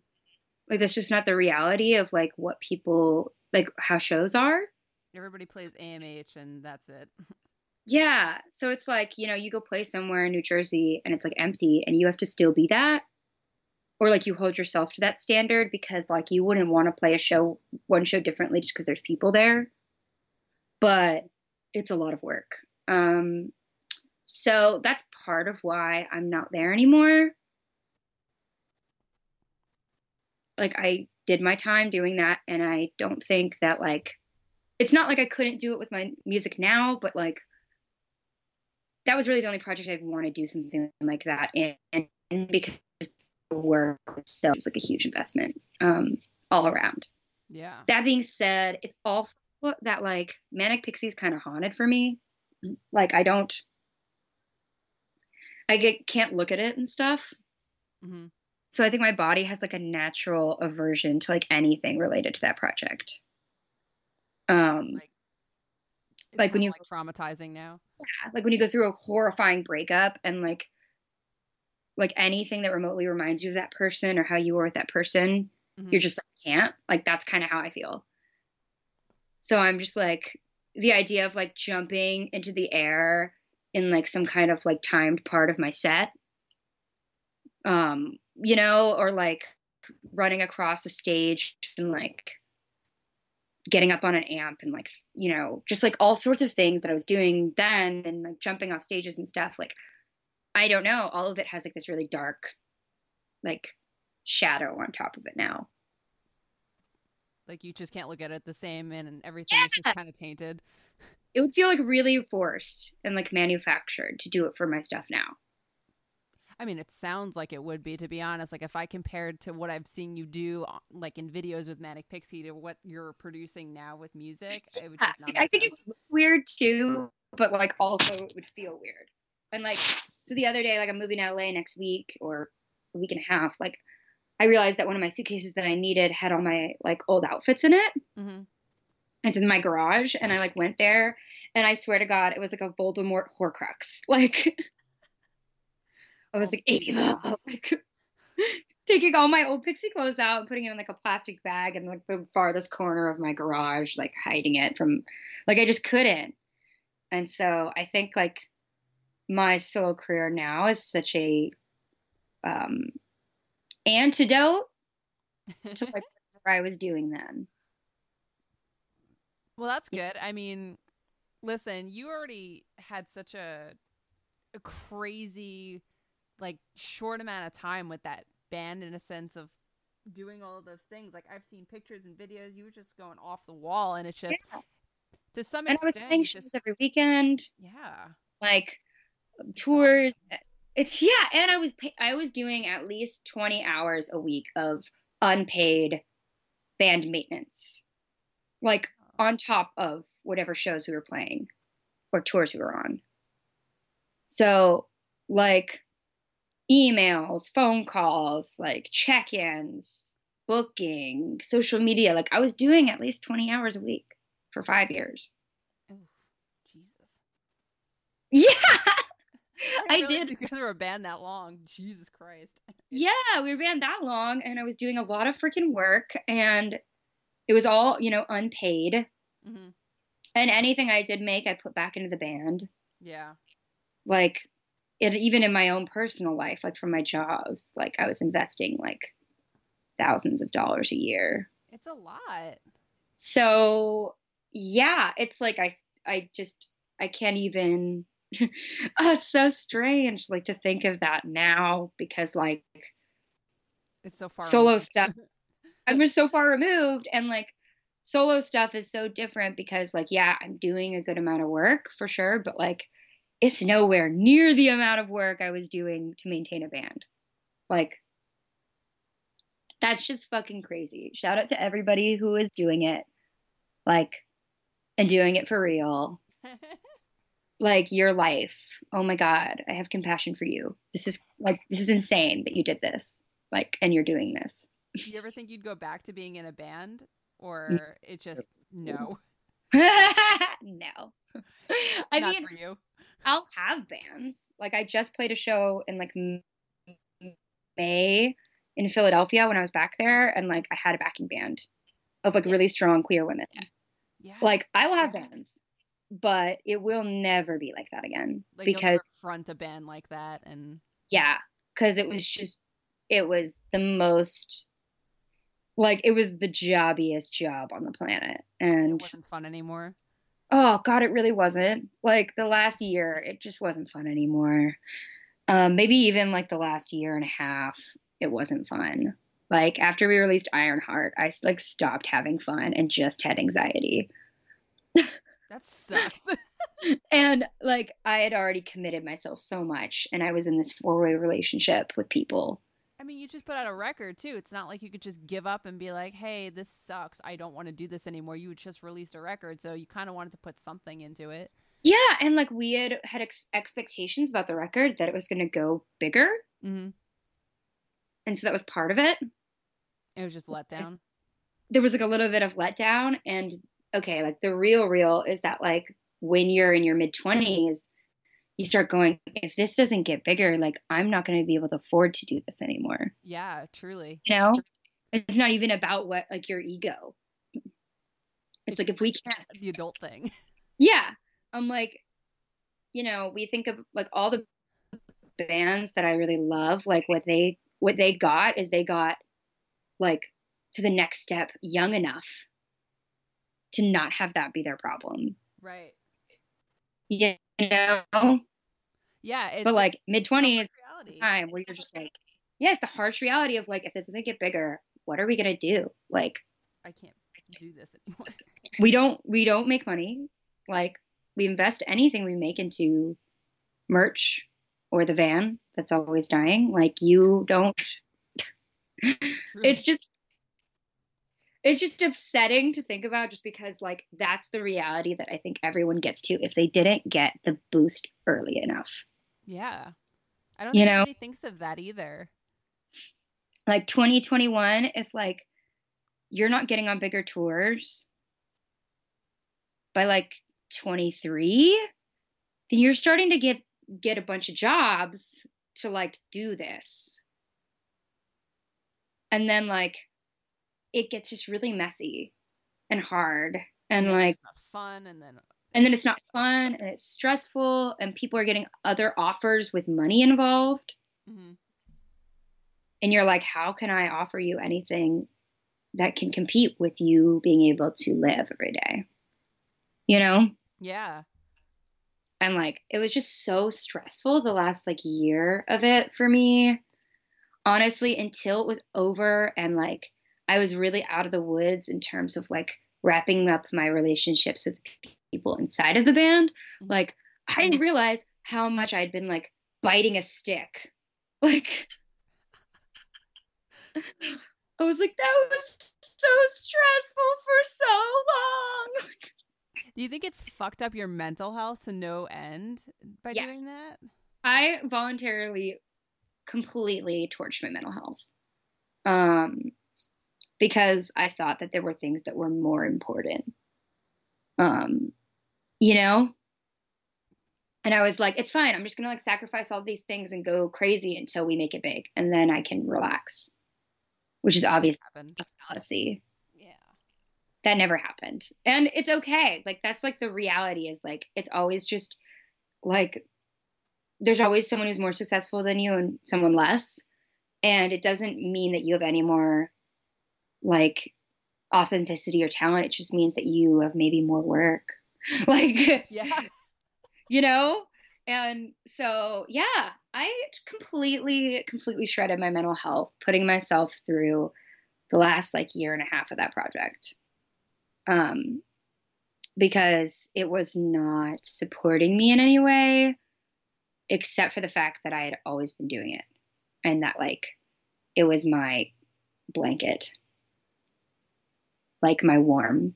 Like, that's just not the reality of, like, what people, like, how shows are. Everybody plays A M H and that's it. Yeah. So it's like, you know, you go play somewhere in New Jersey and it's, like, empty and you have to still be that. Or, like, you hold yourself to that standard because, like, you wouldn't want to play a show, one show differently just because there's people there. But it's a lot of work. Um So that's part of why I'm not there anymore. Like, I did my time doing that, and I don't think that, like, it's not like I couldn't do it with my music now, but, like, that was really the only project I'd want to do something like that in, and because the work itself was, like, a huge investment um, all around. Yeah. That being said, it's also that, like, Manic Pixie's kind of haunted for me. Like, I don't... I get, can't look at it and stuff. Mm-hmm. So I think my body has like a natural aversion to like anything related to that project. Um, like, like when you like traumatizing now, yeah, like when you go through a horrifying breakup and like, like anything that remotely reminds you of that person or how you were with that person, mm-hmm. You're just like, can't like, that's kind of how I feel. So I'm just like the idea of like jumping into the air in like some kind of like timed part of my set, um, you know, or like running across the stage and like getting up on an amp and like, you know, just like all sorts of things that I was doing then and like jumping off stages and stuff. Like, I don't know, all of it has like this really dark, like shadow on top of it now. Like you just can't look at it the same and everything yeah. is just kind of tainted. It would feel like really forced and like manufactured to do it for my stuff now. I mean, it sounds like it would be, to be honest. Like if I compared to what I've seen you do, like in videos with Manic Pixie to what you're producing now with music, it would just not I think sense. It's weird too, but like also it would feel weird. And like, so the other day, like I'm moving to L A next week or a week and a half. Like I realized that one of my suitcases that I needed had all my like old outfits in it. Mm-hmm. It's in my garage, and I like went there, and I swear to God, it was like a Voldemort Horcrux. Like, I was like, evil. Like, taking all my old Pixie clothes out and putting it in like a plastic bag in like the farthest corner of my garage, like hiding it from, like, I just couldn't. And so I think like my solo career now is such a um, antidote to like what I was doing then. Well, that's good. I mean, listen, you already had such a, a crazy, like, short amount of time with that band in a sense of doing all of those things. Like, I've seen pictures and videos. You were just going off the wall, and it's just, yeah. to some and extent. And I would playing shows every weekend. Yeah. Like, tours. Awesome. It's, yeah, and I was, I was doing at least twenty hours a week of unpaid band maintenance. Like, on top of whatever shows we were playing or tours we were on. So like emails, phone calls, like check-ins, booking, social media. Like I was doing at least twenty hours a week for five years. Oh, Jesus. Yeah. I, I did. You guys were banned that long. Jesus Christ. Yeah, we were banned that long. And I was doing a lot of freaking work, and it was all, you know, unpaid. Mm-hmm. And anything I did make, I put back into the band. Yeah. Like, it, even in my own personal life, like from my jobs, like I was investing like thousands of dollars a year. It's a lot. So, yeah, it's like I, I just, I can't even, oh, it's so strange, like to think of that now because like. It's so far. Solo stuff. I was so far removed, and like solo stuff is so different because like, yeah, I'm doing a good amount of work for sure, but like it's nowhere near the amount of work I was doing to maintain a band. Like that's just fucking crazy. Shout out to everybody who is doing it, like, and doing it for real. Like your life. Oh my God. I have compassion for you. This is like, this is insane that you did this, like, and you're doing this. Do you ever think you'd go back to being in a band, or it just no? No, I Not mean, for you. I'll have bands. Like I just played a show in like May in Philadelphia when I was back there, and like I had a backing band of like yeah. really strong queer women. Yeah, like I will have bands, but it will never be like that again. Like because you'll never front a band like that, and yeah, because it was just it was the most. Like, it was the jobbiest job on the planet. And it wasn't fun anymore. Oh, God, it really wasn't. Like, the last year, it just wasn't fun anymore. Um, maybe even, like, the last year and a half, it wasn't fun. Like, after we released Ironheart, I, like, stopped having fun and just had anxiety. That sucks. And, like, I had already committed myself so much, and I was in this four-way relationship with people. I mean, you just put out a record, too. It's not like you could just give up and be like, hey, this sucks. I don't want to do this anymore. You just released a record, so you kind of wanted to put something into it. Yeah, and, like, we had had ex- expectations about the record that it was going to go bigger. Mm-hmm. And so that was part of it. It was just letdown. There was, like, a little bit of letdown. And, okay, like, the real real is that, like, when you're in your mid-twenties, you start going, if this doesn't get bigger, like, I'm not going to be able to afford to do this anymore. Yeah, truly. You know? It's not even about what, like, your ego. It's, it's like, if we can't. The adult thing. Yeah. I'm like, you know, we think of, like, all the bands that I really love, like, what they, what they got is they got, like, to the next step young enough to not have that be their problem. Right. Yeah. You know? Yeah, it's but like mid twenties time where you're just like, yeah, it's the harsh reality of like, if this doesn't get bigger, what are we gonna do? Like, I can't do this anymore. we don't we don't make money. Like, we invest anything we make into merch or the van that's always dying. Like, you don't. It's just it's just upsetting to think about, just because like that's the reality that I think everyone gets to if they didn't get the boost early enough. Yeah. I don't you think know? Anybody thinks of that either. Like twenty twenty-one, if like you're not getting on bigger tours, by like twenty-three, then you're starting to get get a bunch of jobs to like do this. And then like it gets just really messy and hard and, and like it's not fun, and then and then it's not fun and it's stressful and people are getting other offers with money involved. Mm-hmm. And you're like, how can I offer you anything that can compete with you being able to live every day? You know? Yeah. And like, it was just so stressful the last like year of it for me, honestly, until it was over. And like, I was really out of the woods in terms of like wrapping up my relationships with people inside of the band. Like, I didn't realize how much I'd been like biting a stick. Like, I was like, that was so stressful for so long. Do you think it fucked up your mental health to no end by yes. doing that? I voluntarily completely torched my mental health um, because I thought that there were things that were more important, um, you know? And I was like, it's fine. I'm just going to like sacrifice all these things and go crazy until we make it big. And then I can relax, which is obviously a fallacy. Yeah. That never happened. And it's okay. Like, that's like the reality is like, it's always just like, there's always someone who's more successful than you and someone less. And it doesn't mean that you have any more like authenticity or talent. It just means that you have maybe more work. Like, yeah. You know? And so, yeah, I completely, completely shredded my mental health, putting myself through the last like year and a half of that project. Um, because it was not supporting me in any way, except for the fact that I had always been doing it. And that like, it was my blanket, like my warm,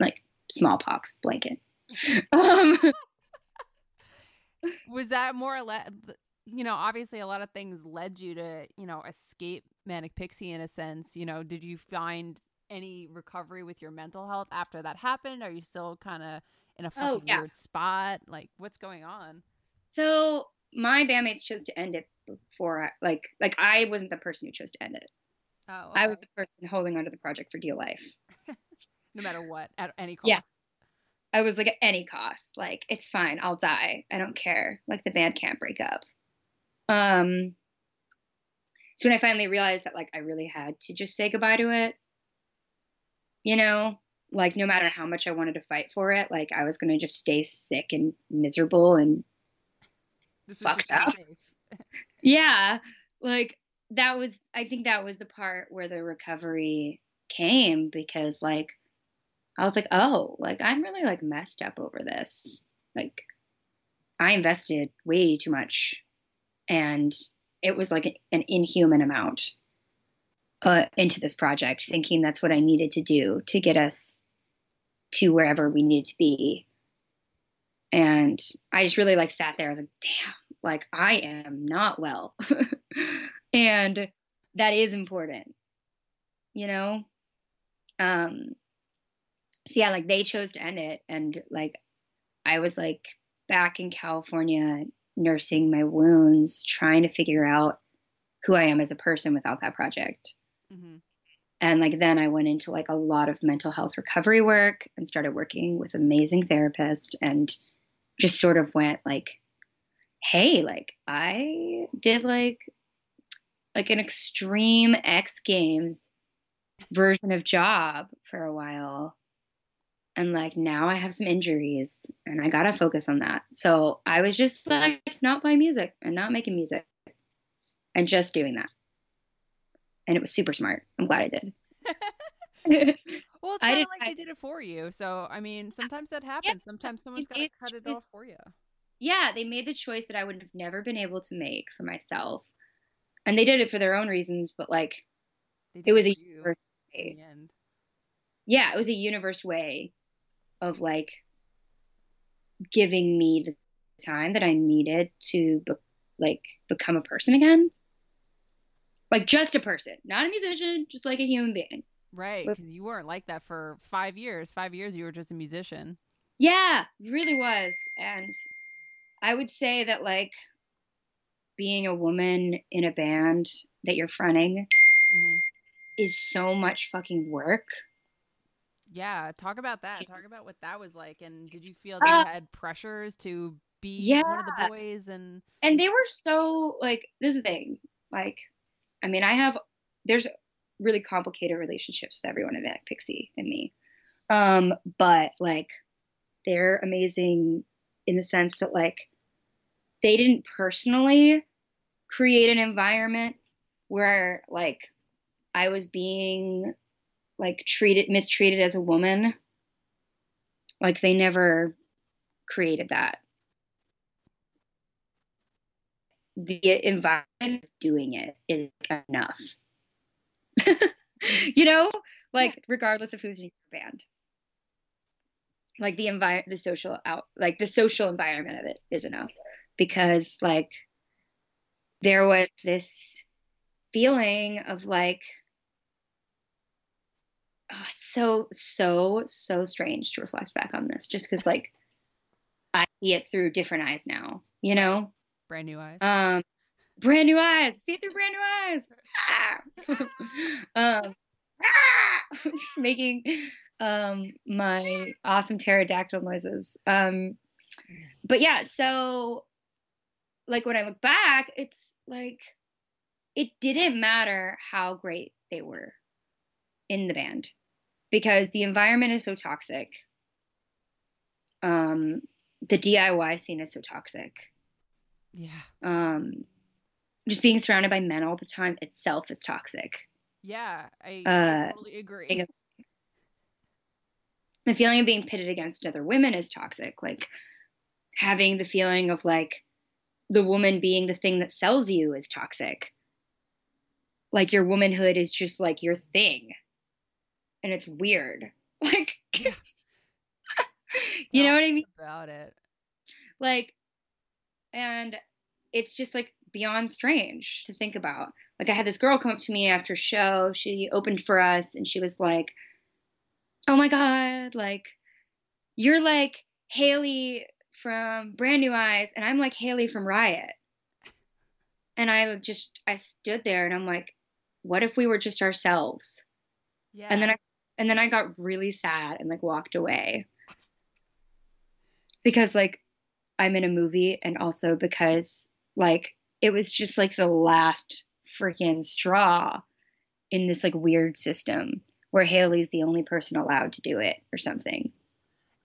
like smallpox blanket. um was that more or less, you know, obviously a lot of things led you to, you know, escape Manic Pixie in a sense, you know, did you find any recovery with your mental health after that happened? Are you still kind of in a fucking oh, yeah. weird spot? Like, what's going on? So my bandmates chose to end it before I, like like I wasn't the person who chose to end it. Oh, okay. I was the person holding onto the project for dear life. No matter what, at any cost. Yeah. I was like, at any cost, like, it's fine. I'll die. I don't care. Like, the band can't break up. Um, so when I finally realized that, like, I really had to just say goodbye to it, you know, like, no matter how much I wanted to fight for it, like, I was going to just stay sick and miserable and this was fucked up. Yeah. Like, that was, I think that was the part where the recovery came because, like, I was like, oh, like, I'm really, like, messed up over this. Like, I invested way too much. And it was, like, an inhuman amount uh, into this project, thinking that's what I needed to do to get us to wherever we needed to be. And I just really, like, sat there. I was like, damn, like, I am not well. And that is important, you know? Um... So yeah, like they chose to end it. And like, I was like back in California, nursing my wounds, trying to figure out who I am as a person without that project. Mm-hmm. And like, then I went into like a lot of mental health recovery work and started working with amazing therapists and just sort of went like, hey, like I did like, like an extreme X Games version of job for a while. And like, now I have some injuries and I got to focus on that. So I was just like, not playing music and not making music and just doing that. And it was super smart. I'm glad I did. Well, it's kind of like I, they did it for you. So, I mean, sometimes that happens. Yeah, sometimes someone's got to cut it off for you. Yeah. They made the choice that I would have never been able to make for myself. And they did it for their own reasons, but like, it was a universe. Yeah. It was a universe way of like giving me the time that I needed to be- like become a person again. Like just a person, not a musician, just like a human being. Right, because you weren't like that for five years. Five years, you were just a musician. Yeah, really was. And I would say that, like, being a woman in a band that you're fronting mm-hmm. is so much fucking work. Yeah, talk about that. Talk about what that was like. And did you feel that uh, you had pressures to be yeah. one of the boys? And and they were so, like, this is the thing. Like, I mean, I have, there's... really complicated relationships with everyone in Manic Pixie and me. Um, but like, they're amazing in the sense that like, they didn't personally create an environment where like, I was being like treated, mistreated as a woman. Like they never created that. The environment of doing it is enough. you know, like yeah. regardless of who's in your band, like the envi- the social out, like the social environment of it is enough, because like there was this feeling of like, oh, it's so so so strange to reflect back on this, just because like I see it through different eyes now, you know, brand new eyes. Um. Brand new eyes, see through brand new eyes. Ah! um, ah! Making um, my awesome pterodactyl noises. Um, but yeah, so like when I look back, it's like it didn't matter how great they were in the band because the environment is so toxic. Um, the D I Y scene is so toxic. Yeah. Um. Just being surrounded by men all the time itself is toxic. Yeah, I uh, totally agree. The feeling of being pitted against other women is toxic. Like having the feeling of like the woman being the thing that sells you is toxic. Like your womanhood is just like your thing. And it's weird. Like, yeah. you know what I mean? About it. Like, and it's just like, beyond strange to think about. Like I had this girl come up to me after a show. She opened for us and she was like, oh my God, like you're like Hayley from Brand New Eyes and I'm like Hayley from Riot. And I just, I stood there and I'm like, what if we were just ourselves? Yeah. And then I, and then I got really sad and like walked away because like I'm in a movie and also because like, it was just like the last freaking straw in this like weird system where Hayley's the only person allowed to do it or something.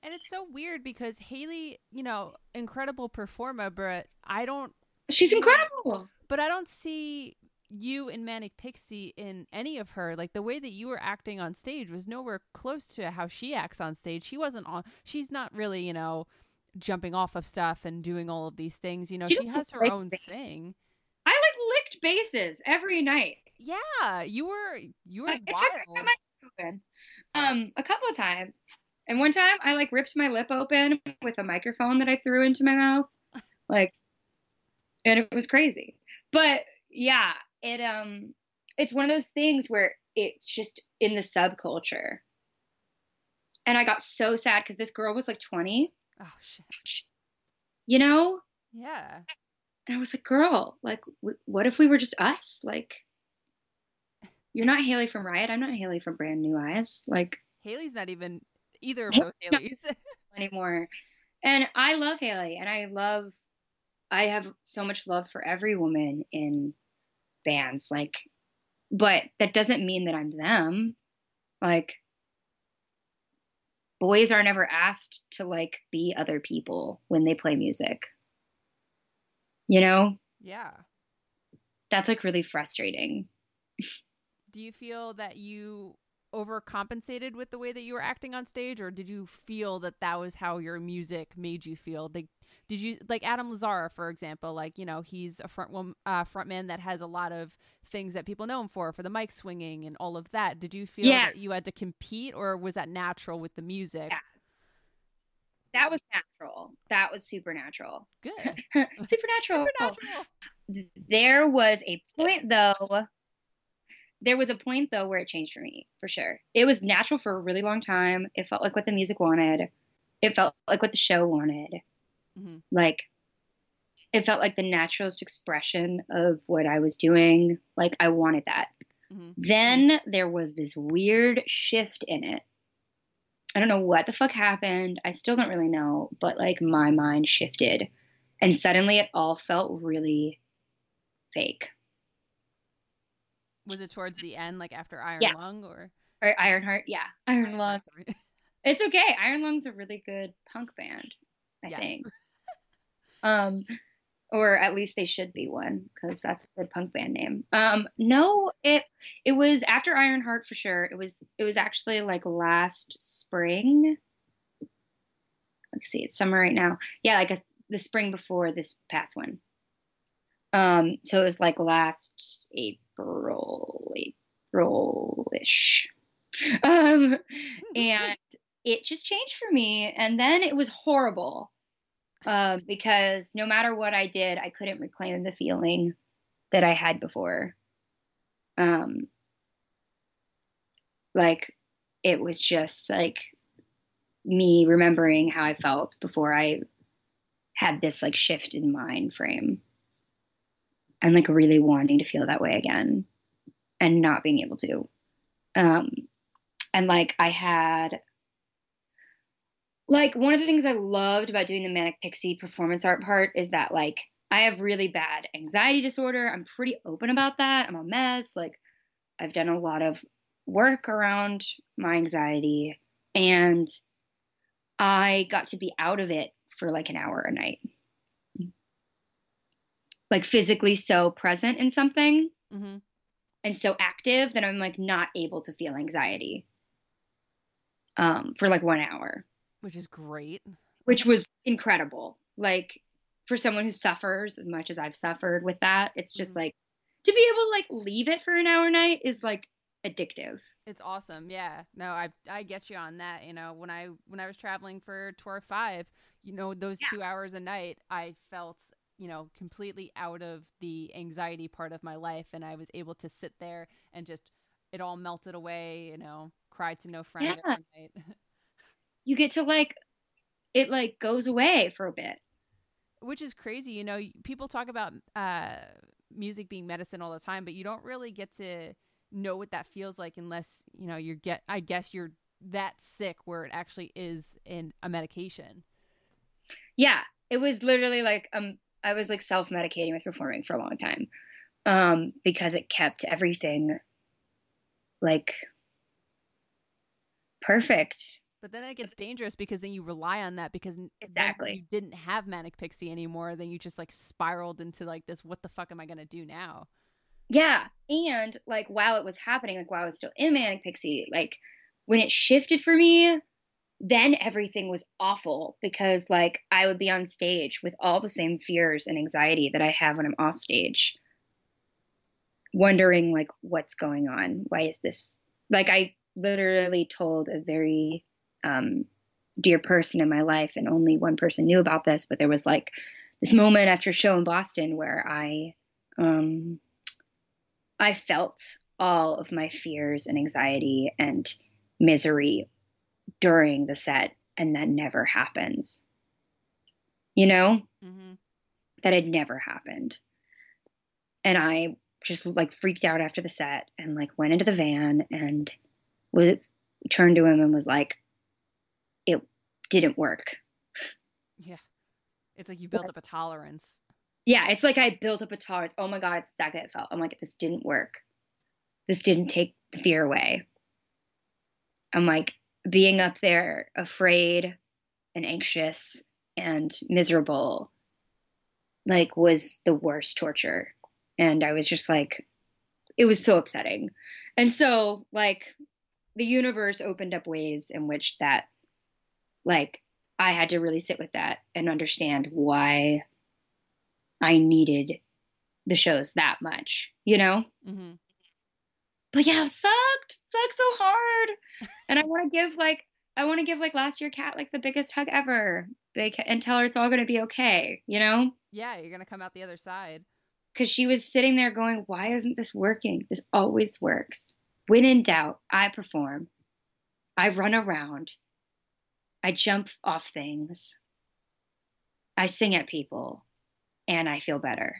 And it's so weird because Hayley, you know, incredible performer, but I don't. She's incredible. But I don't see you in Manic Pixie in any of her. Like the way that you were acting on stage was nowhere close to how she acts on stage. She wasn't on. She's not really, you know, jumping off of stuff and doing all of these things, you know, she, she has her own bass. thing. I like licked basses every night. Yeah, you were you were I, wild. I open, um, a couple of times, and one time I like ripped my lip open with a microphone that I threw into my mouth, like, and it was crazy. But yeah, it um, it's one of those things where it's just in the subculture, and I got so sad because this girl was like twenty. Oh shit! You know? Yeah. And I was like, "Girl, like, w- what if we were just us? Like, you're not Hayley from Riot. I'm not Hayley from Brand New Eyes. Like, Hayley's not even either of those Haleys anymore." And I love Hayley, and I love, I have so much love for every woman in bands. Like, but that doesn't mean that I'm them. Like. Boys are never asked to like be other people when they play music, you know? Yeah. That's like really frustrating. Do you feel that you overcompensated with the way that you were acting on stage, or did you feel that that was how your music made you feel? Like, did you like Adam Lazzara, for example, like, you know, he's a front woman, uh, front man that has a lot of things that people know him for, for the mic swinging and all of that. Did you feel yeah. that you had to compete, or was that natural with the music? Yeah. That was natural. That was supernatural. Good. supernatural. supernatural. There was a point though There was a point, though, where it changed for me, for sure. It was natural for a really long time. It felt like what the music wanted. It felt like what the show wanted. Mm-hmm. Like, it felt like the naturalist expression of what I was doing. Like, I wanted that. Mm-hmm. Then there was this weird shift in it. I don't know what the fuck happened. I still don't really know. But, like, my mind shifted. And suddenly it all felt really fake. Was it towards the end, like after Iron yeah. Lung? Or? or Ironheart, yeah. Iron Lung. It's okay. Iron Lung's a really good punk band, I yes. think. um, Or at least they should be one, because that's a good punk band name. Um, No, it it was after Ironheart for sure. It was it was actually like last spring. Let's see, it's summer right now. Yeah, like a, the spring before this past one. Um, So it was like last April. April, April-ish. Um, and it just changed for me. And then it was horrible uh, because no matter what I did, I couldn't reclaim the feeling that I had before. Um, like, it was just like me remembering how I felt before I had this like shift in mind frame. And like really wanting to feel that way again and not being able to. Um, and like I had, like one of the things I loved about doing the Manic Pixie performance art part is that like, I have really bad anxiety disorder. I'm pretty open about that. I'm on meds. Like I've done a lot of work around my anxiety and I got to be out of it for like an hour a night. Like physically so present in something mm-hmm. and so active that I'm like not able to feel anxiety um, for like one hour. Which is great. Which was incredible. Like for someone who suffers as much as I've suffered with that, it's just mm-hmm. like to be able to like leave it for an hour a night is like addictive. It's awesome. Yeah. No, I I get you on that. You know, when I, when I was traveling for tour five, you know, those yeah. two hours a night, I felt you know, completely out of the anxiety part of my life. And I was able to sit there and just, it all melted away, you know, cried to no friend. Yeah. Night. You get to like, it like goes away for a bit. Which is crazy. You know, people talk about uh, music being medicine all the time, but you don't really get to know what that feels like unless, you know, you get, I guess you're that sick where it actually is in a medication. Yeah. It was literally like, um, I was like self-medicating with performing for a long time um, because it kept everything like perfect. But then it gets dangerous because then you rely on that because exactly. you didn't have Manic Pixie anymore. Then you just like spiraled into like this, what the fuck am I going to do now? Yeah. And like while it was happening, like while I was still in Manic Pixie, like when it shifted for me, then everything was awful because like I would be on stage with all the same fears and anxiety that I have when I'm off stage, wondering like what's going on? Why is this? Like I literally told a very um, dear person in my life and only one person knew about this, but there was like this moment after a show in Boston where I, um, I felt all of my fears and anxiety and misery during the set, and that never happens, you know, mm-hmm. that had never happened. And I just like freaked out after the set and like went into the van and was turned to him and was like, it didn't work. Yeah. It's like you built but, up a tolerance. Yeah. It's like I built up a tolerance. Oh my God. It's exactly how it felt. I'm like, this didn't work. This didn't take the fear away. I'm like, being up there afraid and anxious and miserable, like, was the worst torture. And I was just like, it was so upsetting. And so, like, the universe opened up ways in which that, like, I had to really sit with that and understand why I needed the shows that much, you know? Mm-hmm. But yeah, it sucked. It sucked so hard. And I want to give like, I want to give like last year Kat like the biggest hug ever. They can, and tell her it's all going to be okay, you know? Yeah, you're going to come out the other side. because she was sitting there going, why isn't this working? This always works. When in doubt, I perform. I run around. I jump off things. I sing at people. And I feel better.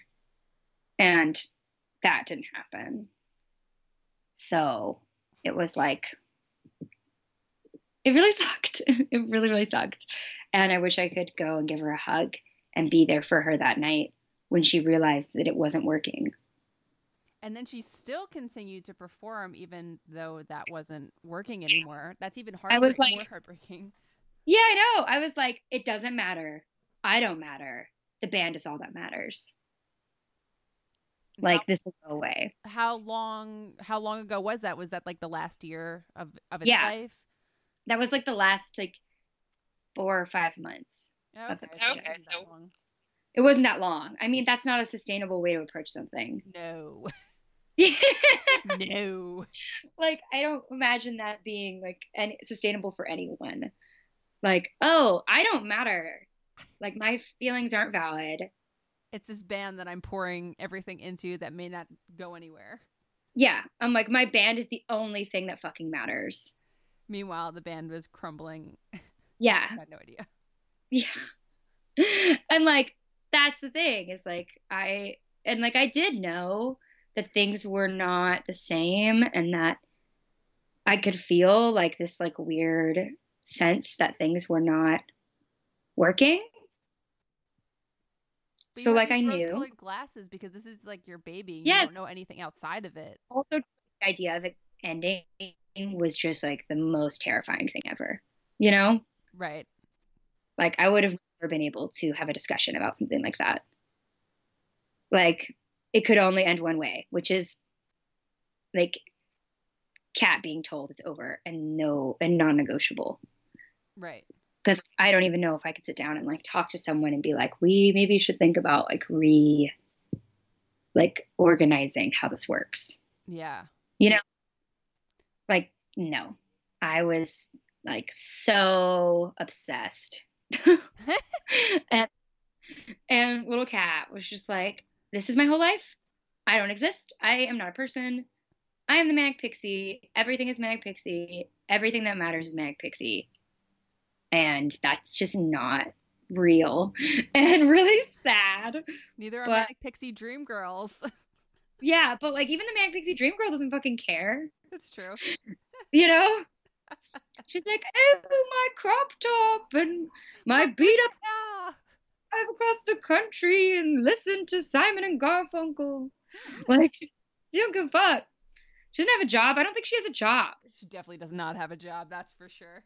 And that didn't happen. So it was like, it really sucked. It really, really sucked. And I wish I could go and give her a hug and be there for her that night when she realized that it wasn't working. And then she still continued to perform, even though that wasn't working anymore. That's even harder, I was like, more heartbreaking. Yeah, I know. I was like, it doesn't matter. I don't matter. The band is all that matters. Like how, this will go away. How long? How long ago was that? Was that like the last year of of its yeah. life? That was like the last like four or five months. Okay, of the so it, wasn't that long. It wasn't that long. I mean, that's not a sustainable way to approach something. No. No. Like, I don't imagine that being like any, sustainable for anyone. Like, oh, I don't matter. Like, my feelings aren't valid. It's this band that I'm pouring everything into that may not go anywhere. Yeah. I'm like, my band is the only thing that fucking matters. Meanwhile, the band was crumbling. Yeah. I had no idea. Yeah. And, like, that's the thing is, like, I – and, like, I did know that things were not the same and that I could feel, like, this, like, weird sense that things were not – working. But so like I knew glasses because this is like your baby. You yeah. don't know anything outside of it. Also the idea of it ending was just like the most terrifying thing ever, you know? Right. Like I would have never been able to have a discussion about something like that. Like it could only end one way, which is like Kat being told it's over and no and non-negotiable. Right. Because I don't even know if I could sit down and like talk to someone and be like, we maybe should think about like re, like organizing how this works. Yeah. You know, like, no, I was like so obsessed. and, and little Kat was just like, this is my whole life. I don't exist. I am not a person. I am the Manic Pixie. Everything is Manic Pixie. Everything that matters is Manic Pixie. And that's just not real and really sad. Neither are but, Manic Pixie Dream Girls. Yeah, but like even the Manic Pixie Dream Girl doesn't fucking care. That's true. You know? She's like, oh, my crop top and my beat up I'm across the country and listen to Simon and Garfunkel. Like, you don't give a fuck. She doesn't have a job. I don't think she has a job. She definitely does not have a job, that's for sure.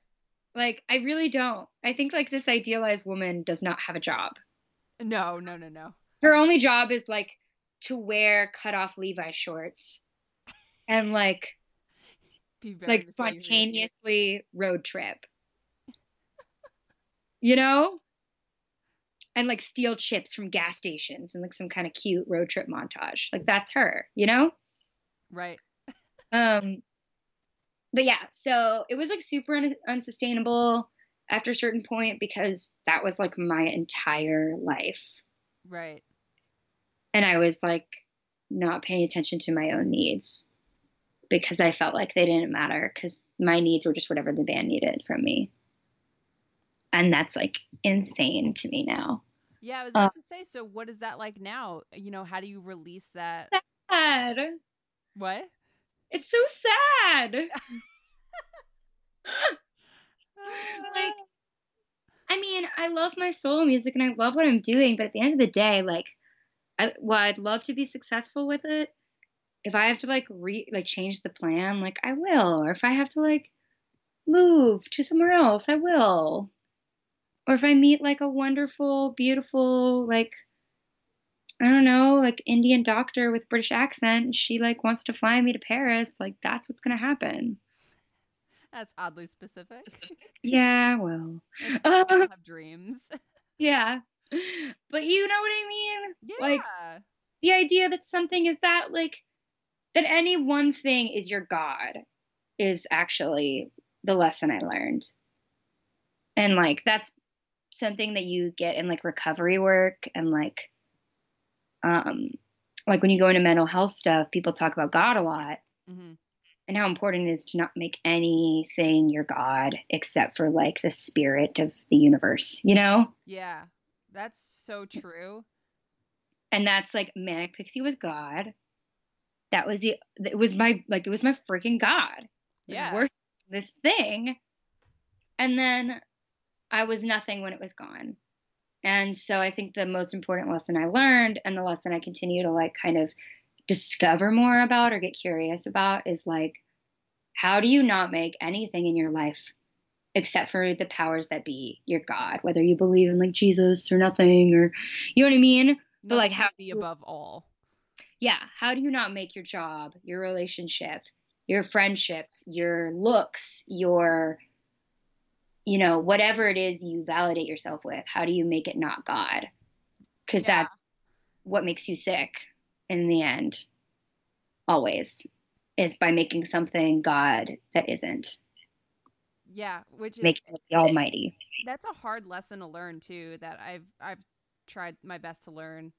Like, I really don't. I think, like, this idealized woman does not have a job. No, no, no, no. Her only job is, like, to wear cut-off Levi shorts and, like, like spontaneously road trip. You know? And, like, steal chips from gas stations and, like, some kind of cute road trip montage. Like, that's her, you know? Right. Um... But yeah, so it was like super un- unsustainable after a certain point because that was like my entire life. Right. And I was like not paying attention to my own needs because I felt like they didn't matter because my needs were just whatever the band needed from me. And that's like insane to me now. Yeah, I was about uh, to say, so what is that like now? You know, how do you release that? Sad. What? It's so sad. Like, I mean, I love my soul music and I love what I'm doing, but at the end of the day, like, I, well, I'd love to be successful with it. If I have to like re like change the plan, like I will, or if I have to like move to somewhere else, I will, or if I meet like a wonderful, beautiful, like. I don't know, like Indian doctor with British accent. She like wants to fly me to Paris. Like that's what's gonna happen. That's oddly specific. Yeah, well, uh, have dreams. Yeah, but you know what I mean. Yeah. Like the idea that something is that like that any one thing is your God is actually the lesson I learned, and like that's something that you get in like recovery work and like. Um, like when you go into mental health stuff, people talk about God a lot, mm-hmm. and how important it is to not make anything your God except for like the spirit of the universe, you know? Yeah, that's so true. And that's like Manic Pixie was God. That was the, it was my, like, it was my freaking God. It was yeah. worse than this thing. And then I was nothing when it was gone. And so I think the most important lesson I learned, and the lesson I continue to like kind of discover more about or get curious about, is like, how do you not make anything in your life except for the powers that be your God, whether you believe in like Jesus or nothing, or you know what I mean? Nothing, but like how be above all. Yeah. How do you not make your job, your relationship, your friendships, your looks, your, you know, whatever it is you validate yourself with, how do you make it not God? Because yeah. that's what makes you sick in the end, always, is by making something God that isn't. Yeah. Which is making it the almighty. That's a hard lesson to learn too, that I've, I've tried my best to learn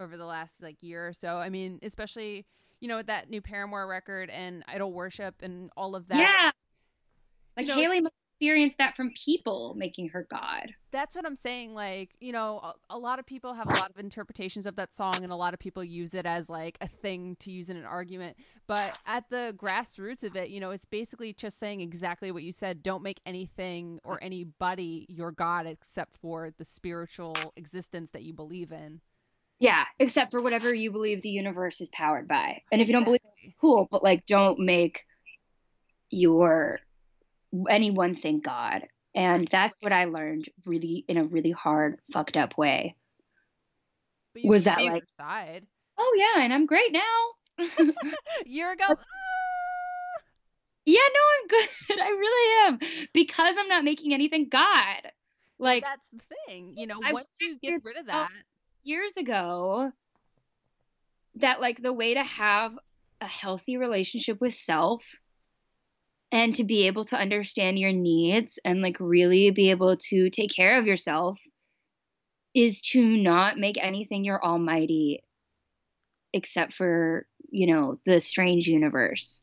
over the last like year or so. I mean, especially, you know, with that new Paramore record and Idol Worship and all of that. Yeah. Like, you know, Hayley must experience that from people making her God. That's what I'm saying. Like, you know, a, a lot of people have a lot of interpretations of that song, and a lot of people use it as like a thing to use in an argument. But at the grassroots of it, you know, it's basically just saying exactly what you said. Don't make anything or anybody your God except for the spiritual existence that you believe in. Yeah, except for whatever you believe the universe is powered by. And if you don't believe it, cool, but like don't make your any one thing God. And that's what I learned really in a really hard, fucked up way. But you was that like side. Oh yeah, and I'm great now. Year ago. Ah! Yeah, no, I'm good. I really am. Because I'm not making anything God. Like, that's the thing. You know, once I, you get rid of that. Uh, years ago, that like the way to have a healthy relationship with self and to be able to understand your needs and like really be able to take care of yourself is to not make anything your almighty except for, you know, the strange universe.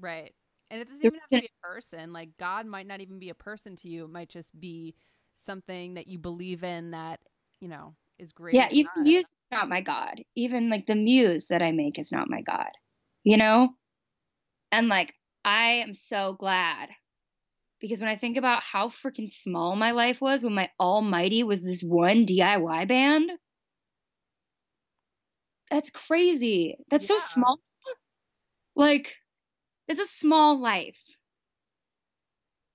Right. And it doesn't even have to be a person. Like, God might not even be a person to you. It might just be something that you believe in that, you know, is great. Yeah, even God. Muse is not my God. Even like the muse that I make is not my God, you know? And like, I am so glad, because when I think about how freaking small my life was when my almighty was this one D I Y band, that's crazy. That's yeah. so small. Like, it's a small life.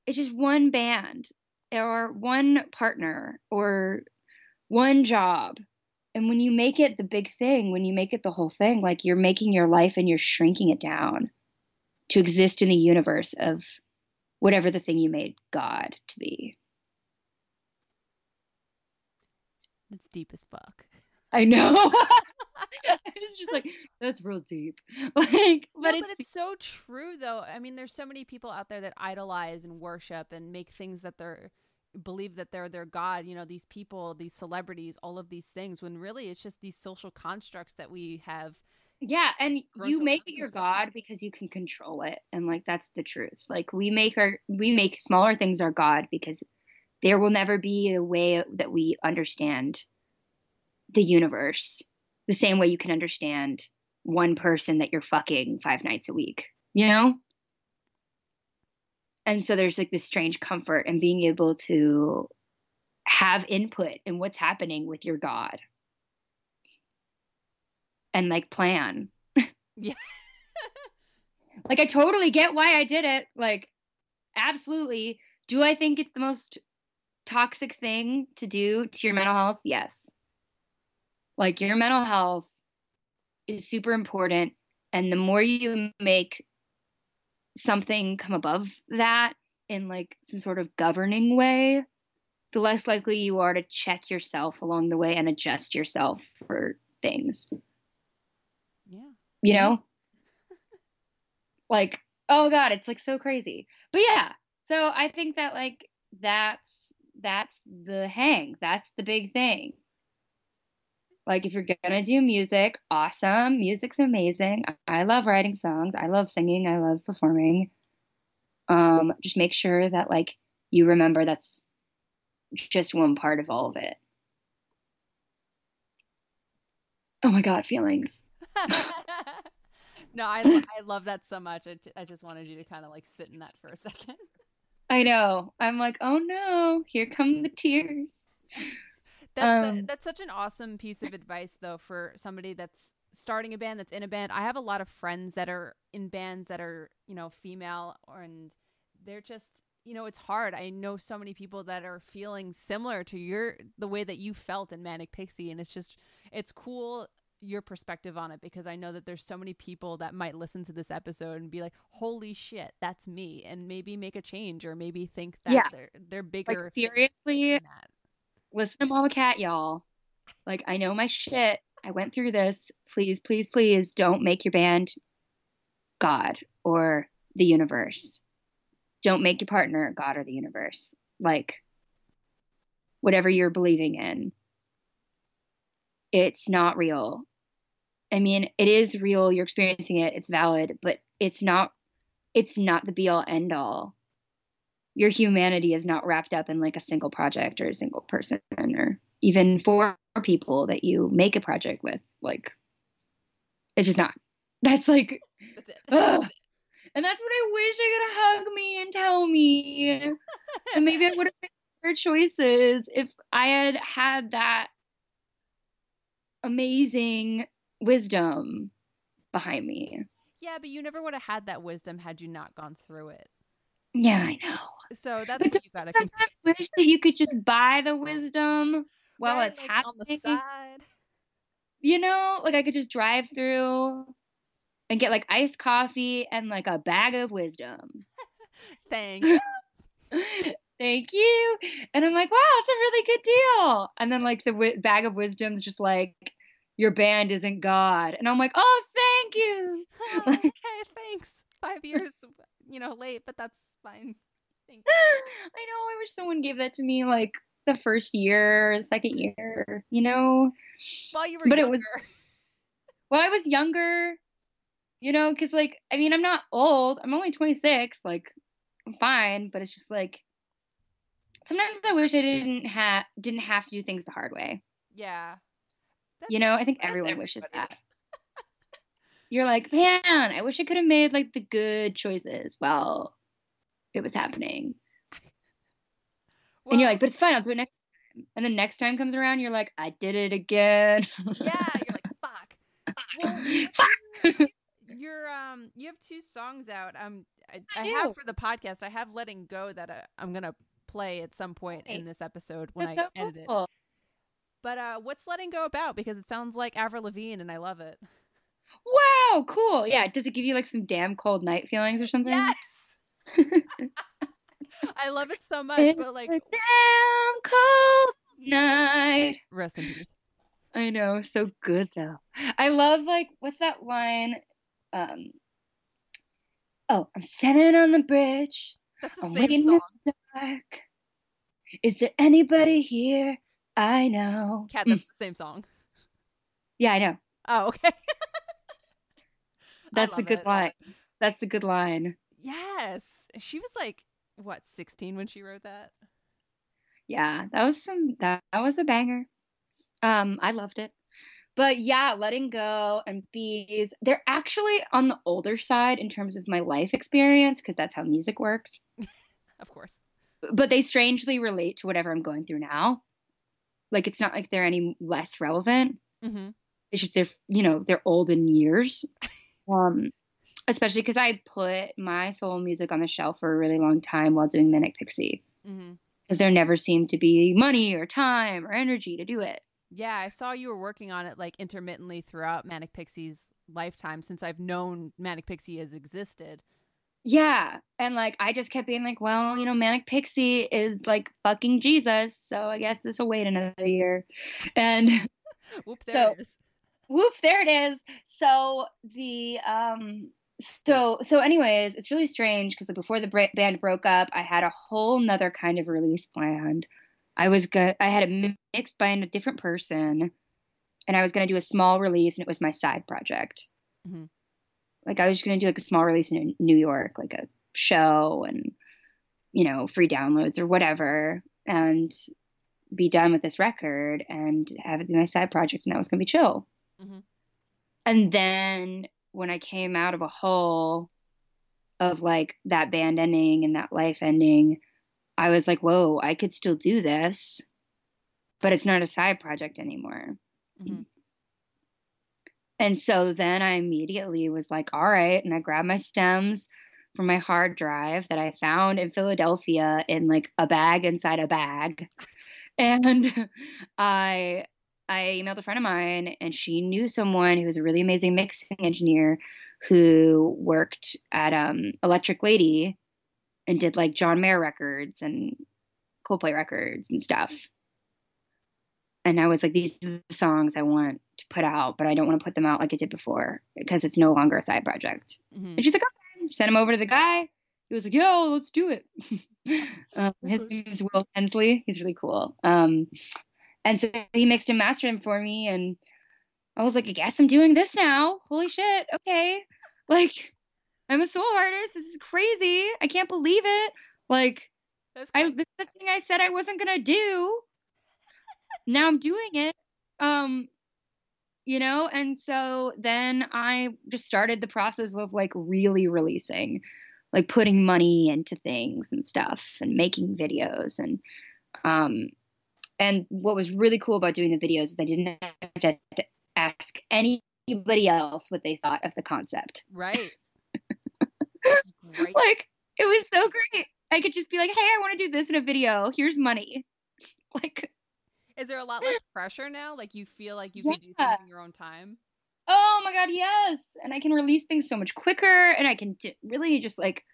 It's just one band or one partner or one job. And when you make it the big thing, when you make it the whole thing, like you're making your life and you're shrinking it down to exist in the universe of whatever the thing you made God to be. That's deep as fuck. I know. It's just like, that's real deep. Like, but, no, it's, but it's so true though. I mean, there's so many people out there that idolize and worship and make things that they're believe that they're their God, you know, these people, these celebrities, all of these things, when really it's just these social constructs that we have. Yeah. And you make it your God because you can control it. And like, that's the truth. Like, we make our, we make smaller things our God because there will never be a way that we understand the universe the same way you can understand one person that you're fucking five nights a week, you know? And so there's like this strange comfort in being able to have input in what's happening with your God and like plan. Yeah. Like, I totally get why I did it. Like, absolutely. Do I think it's the most toxic thing to do to your mental health? Yes. Like, your mental health is super important. And the more you make something come above that in like some sort of governing way, the less likely you are to check yourself along the way and adjust yourself for things. Yeah. You know? Like, oh God, it's like so crazy. But yeah, so I think that like that's that's the hang. That's the big thing. Like, if you're going to do music, awesome. Music's amazing. I love writing songs. I love singing. I love performing. Um, just make sure that, like, you remember that's just one part of all of it. Oh, my God, feelings. No, I, I love that so much. I, I just wanted you to kind of, like, sit in that for a second. I know. I'm like, oh, no, here come the tears. That's um, a, that's such an awesome piece of advice, though, for somebody that's starting a band, that's in a band. I have a lot of friends that are in bands that are, you know, female, and they're just, you know, it's hard. I know so many people that are feeling similar to your the way that you felt in Manic Pixie, and it's just, it's cool your perspective on it, because I know that there's so many people that might listen to this episode and be like, holy shit, that's me, and maybe make a change, or maybe think that yeah. they're they're bigger. Like, seriously. Than that. Listen to Mama Cat, y'all. Like, I know my shit. I went through this. Please, please, please don't make your band God or the universe. Don't make your partner God or the universe. Like, whatever you're believing in, it's not real. I mean, it is real. You're experiencing it. It's valid, but it's not, it's not the be all end all. Your humanity is not wrapped up in, like, a single project or a single person, or even four people that you make a project with. Like, it's just not. That's like, that's it. Ugh. And that's what I wish I could hug me and tell me. And maybe I would have made better choices if I had had that amazing wisdom behind me. Yeah, but you never would have had that wisdom had you not gone through it. Yeah, I know. So that's what you gotta sometimes continue. Wish that you could just buy the wisdom while right, it's like happening. On the side. You know, like, I could just drive through and get, like, iced coffee and, like, a bag of wisdom. Thank you. Thank you. And I'm like, wow, it's a really good deal. And then, like, the w- bag of wisdom's just like, your band isn't God. And I'm like, oh, thank you. Oh, like, okay, thanks. Five years. You know, late, but that's fine. Thank you. I know. I wish someone gave that to me, like, the first year, the second year, you know? While you were but younger. It was, well, I was younger, you know, because, like, I mean, I'm not old. I'm only twenty-six. Like, I'm fine, but it's just, like, sometimes I wish I didn't, ha- didn't have to do things the hard way. Yeah. That's, you know, I think everyone wishes that. You're like, man, I wish I could have made, like, the good choices while it was happening. Well, and you're like, but it's fine. I'll do it next time. And then next time comes around, you're like, I did it again. Yeah, you're like, fuck. Well, you fuck. You're, um, you have two songs out. Um, I, I, I have for the podcast. I have Letting Go that I, I'm going to play at some point in this episode when That's I so edit cool. it. But uh, what's Letting Go about? Because it sounds like Avril Lavigne, and I love it. Wow, cool. Yeah, does it give you, like, some damn cold night feelings or something? Yes. I love it so much, it's but like a damn cold night. Rest in peace. I know, so good though. I love, like, what's that line? Um Oh, I'm standing on the bridge. That's the I'm same waiting song. In the dark. Is there anybody here? I know. Kat, that's mm. the same song. Yeah, I know. Oh, okay. That's a good it. line. That's a good line. Yes. She was like, what, sixteen when she wrote that? Yeah, that was some, that, that was a banger. Um, I loved it. But yeah, Letting Go and Bees, they're actually on the older side in terms of my life experience, because that's how music works. Of course. But they strangely relate to whatever I'm going through now. Like, it's not like they're any less relevant. Mm-hmm. It's just they're, you know, they're old in years. Um, especially because I put my soul music on the shelf for a really long time while doing Manic Pixie, because mm-hmm. there never seemed to be money or time or energy to do it. Yeah, I saw you were working on it, like, intermittently throughout Manic Pixie's lifetime, since I've known Manic Pixie has existed. Yeah, and, like, I just kept being like, well, you know, Manic Pixie is, like, fucking Jesus, so I guess this will wait another year. And whoop, there so, it is. Whoop, there it is. So the um so so anyways, it's really strange because before the bra- band broke up, I had a whole nother kind of release planned. I was go- I had it mixed by a different person. and I was going to do a small release, and it was my side project. Mm-hmm. Like, I was just going to do, like, a small release in New York, like a show and, you know, free downloads or whatever, and be done with this record and have it be my side project, and that was going to be chill. Mm-hmm. And then when I came out of a hole of, like, that band ending and that life ending, I was like, whoa, I could still do this, but it's not a side project anymore. Mm-hmm. And so then I immediately was like, all right. And I grabbed my stems from my hard drive that I found in Philadelphia in, like, a bag inside a bag. And I, I emailed a friend of mine, and she knew someone who was a really amazing mixing engineer who worked at um, Electric Lady and did, like, John Mayer records and Coldplay records and stuff. And I was like, these are the songs I want to put out, but I don't want to put them out like I did before because it's no longer a side project. Mm-hmm. And she's like, okay. Sent him over to the guy. He was like, yo, let's do it. um, his name is Will Hensley. He's really cool. Um, and so he mixed and mastered him for me. And I was like, I guess I'm doing this now. Holy shit. Okay. Like, I'm a soul artist. This is crazy. I can't believe it. Like, that's cool. I, this is the thing I said I wasn't going to do. Now I'm doing it. Um, you know? And so then I just started the process of, like, really releasing, like, putting money into things and stuff and making videos. And, um, and what was really cool about doing the videos is I didn't have to ask anybody else what they thought of the concept. Right. Right. Like, it was so great. I could just be like, hey, I want to do this in a video. Here's money. Like, is there a lot less pressure now? Like, you feel like you yeah. can do things in your own time? Oh my God, yes. And I can release things so much quicker, and I can t- really just, like,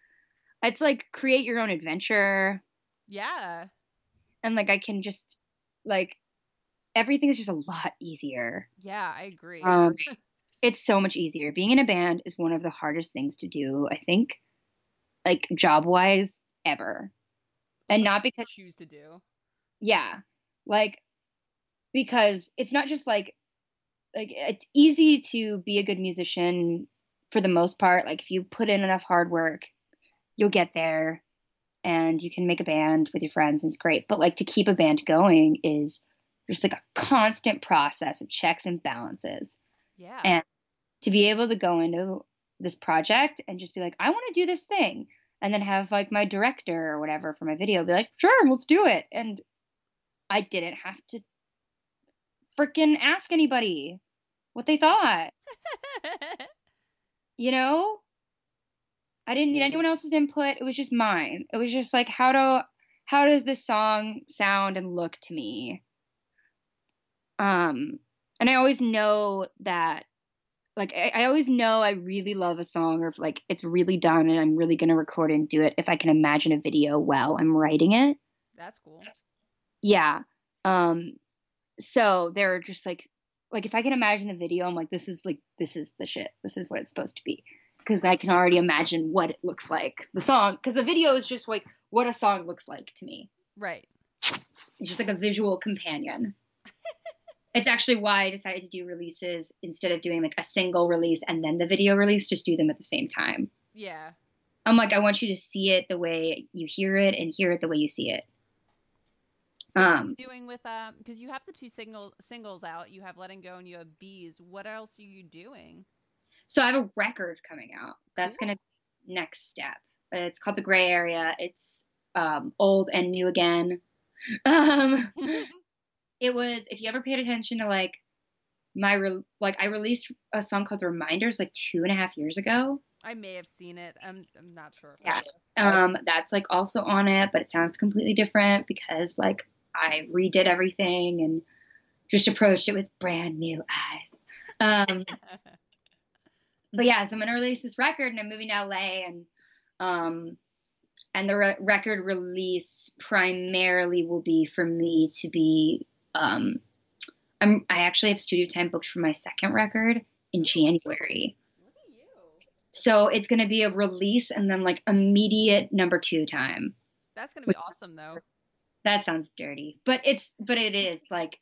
it's like create your own adventure. Yeah. And, like, I can just, like, everything is just a lot easier. Yeah, I agree. Um, it's so much easier. Being in a band is one of the hardest things to do, I think, like, job-wise ever. And not because you choose to do. Yeah. Like, because it's not just, like, like, it's easy to be a good musician for the most part. Like, if you put in enough hard work, you'll get there, and you can make a band with your friends, and it's great. But, like, to keep a band going is just, like, a constant process of checks and balances. Yeah. And to be able to go into this project and just be like, I want to do this thing, and then have, like, my director or whatever for my video be like, sure, let's do it. And I didn't have to freaking ask anybody what they thought. You know? I didn't need anyone else's input. It was just mine. It was just like, how do how does this song sound and look to me? Um, and I always know that, like, I, I always know I really love a song, or if, like, it's really done and I'm really gonna record and do it if I can imagine a video while I'm writing it. That's cool. Yeah. Um, so they're just like, like, if I can imagine the video, I'm like, this is like, this is the shit. This is what it's supposed to be. Cause I can already imagine what it looks like. The song, cause the video is just like what a song looks like to me. Right. It's just like a visual companion. It's actually why I decided to do releases instead of doing like a single release and then the video release, just do them at the same time. Yeah. I'm like, I want you to see it the way you hear it and hear it the way you see it. So um doing with um because you have the two single singles out, you have Letting Go and you have Bees. What else are you doing? So I have a record coming out that's cool. Gonna be next step. It's called The Gray Area. It's um old and new again. Um it was, if you ever paid attention to like my re- like I released a song called The Reminders like two and a half years ago. I may have seen it. I'm I'm not sure. Yeah. Um that's like also on it, but it sounds completely different because like I redid everything and just approached it with brand new eyes. Um, but yeah, so I'm going to release this record and I'm moving to L A, and um, and the re- record release primarily will be for me to be, um, I'm, I actually have studio time booked for my second record in January. What are you? So it's going to be a release and then like immediate number two time. That's going to be awesome though. That sounds dirty, but it's, but it is like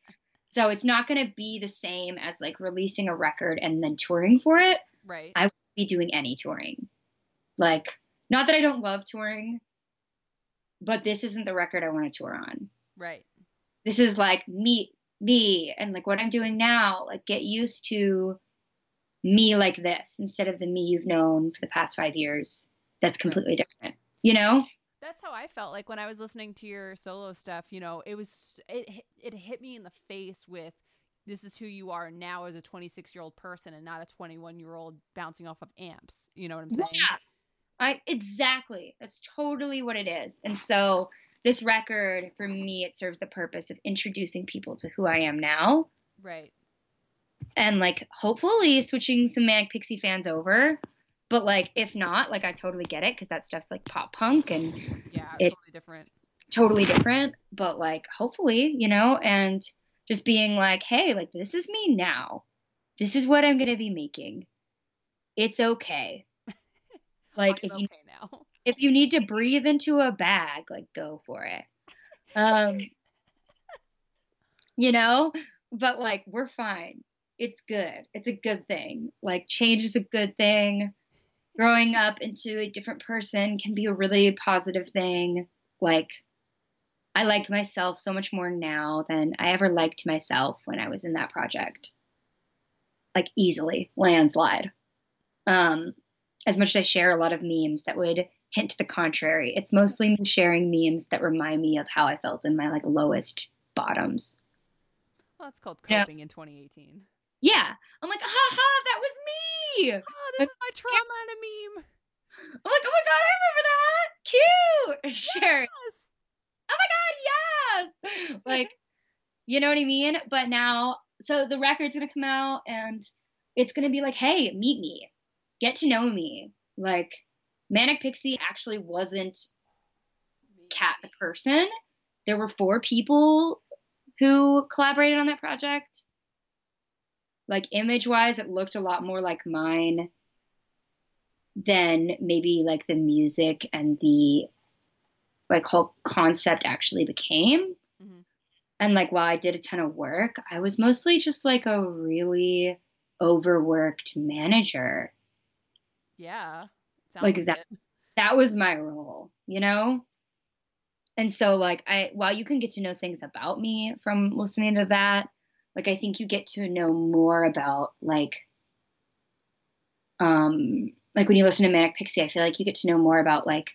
So it's not going to be the same as like releasing a record and then touring for it. Right. I won't be doing any touring. Like, not that I don't love touring, but this isn't the record I want to tour on. Right. This is like me, me, and like what I'm doing now. Like, get used to me like this instead of the me you've known for the past five years. That's completely different, you know? That's how I felt like when I was listening to your solo stuff. You know, it was, it, it hit me in the face with, this is who you are now as a twenty-six year old person and not a twenty-one year old bouncing off of amps. You know what I'm saying? Yeah, I, exactly. That's totally what it is. And so this record for me, it serves the purpose of introducing people to who I am now. Right. And like, hopefully switching some Manic Pixie fans over. But, like, if not, like, I totally get it because that stuff's, like, pop punk and yeah, it's totally different. Totally different. But, like, hopefully, you know, and just being like, hey, like, this is me now. This is what I'm going to be making. It's okay. Like, if, okay you, now. If you need to breathe into a bag, like, go for it. Um, you know? But, like, we're fine. It's good. It's a good thing. Like, change is a good thing. Growing up into a different person can be a really positive thing. Like, I like myself so much more now than I ever liked myself when I was in that project. Like, easily. Landslide. Um, as much as I share a lot of memes that would hint to the contrary, it's mostly me sharing memes that remind me of how I felt in my, like, lowest bottoms. Well, that's called coping, you know? In twenty eighteen. Yeah. I'm like, ha ha, that was me. Oh, this is my trauma in a meme. I'm like, oh my God, I remember that. Cute. Sherry. Yes. Oh my God, yes. Like, you know what I mean? But now, so the record's going to come out and it's going to be like, hey, meet me. Get to know me. Like, Manic Pixie actually wasn't Kat the person. There were four people who collaborated on that project. Like, image-wise, it looked a lot more like mine than maybe, like, the music and the, like, whole concept actually became. Mm-hmm. And, like, while I did a ton of work, I was mostly just, like, a really overworked manager. Yeah. Sounds like, like that, that was my role, you know? And so, like, I while you can get to know things about me from listening to that, like, I think you get to know more about, like, um, like, when you listen to Manic Pixie, I feel like you get to know more about, like,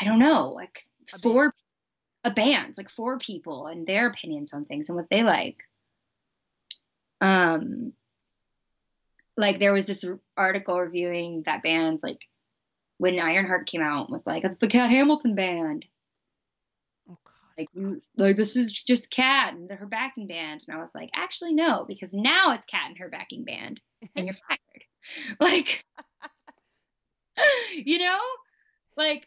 I don't know, like, a four, band. a band, like, four people and their opinions on things and what they like. Um, like, there was this article reviewing that band, like, when Ironheart came out, was like, it's the Kat Hamilton band. Like, like, this is just Kat and her backing band. And I was like, actually, no, because now it's Kat and her backing band and you're fired. Like, you know, like,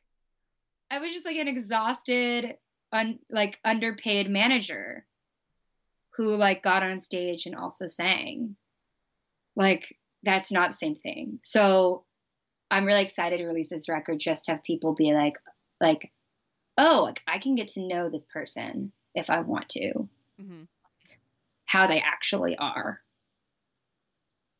I was just like an exhausted, un, like underpaid manager who like got on stage and also sang. Like, that's not the same thing. So I'm really excited to release this record, just to have people be like, like, oh, like, I can get to know this person if I want to, mm-hmm. how they actually are,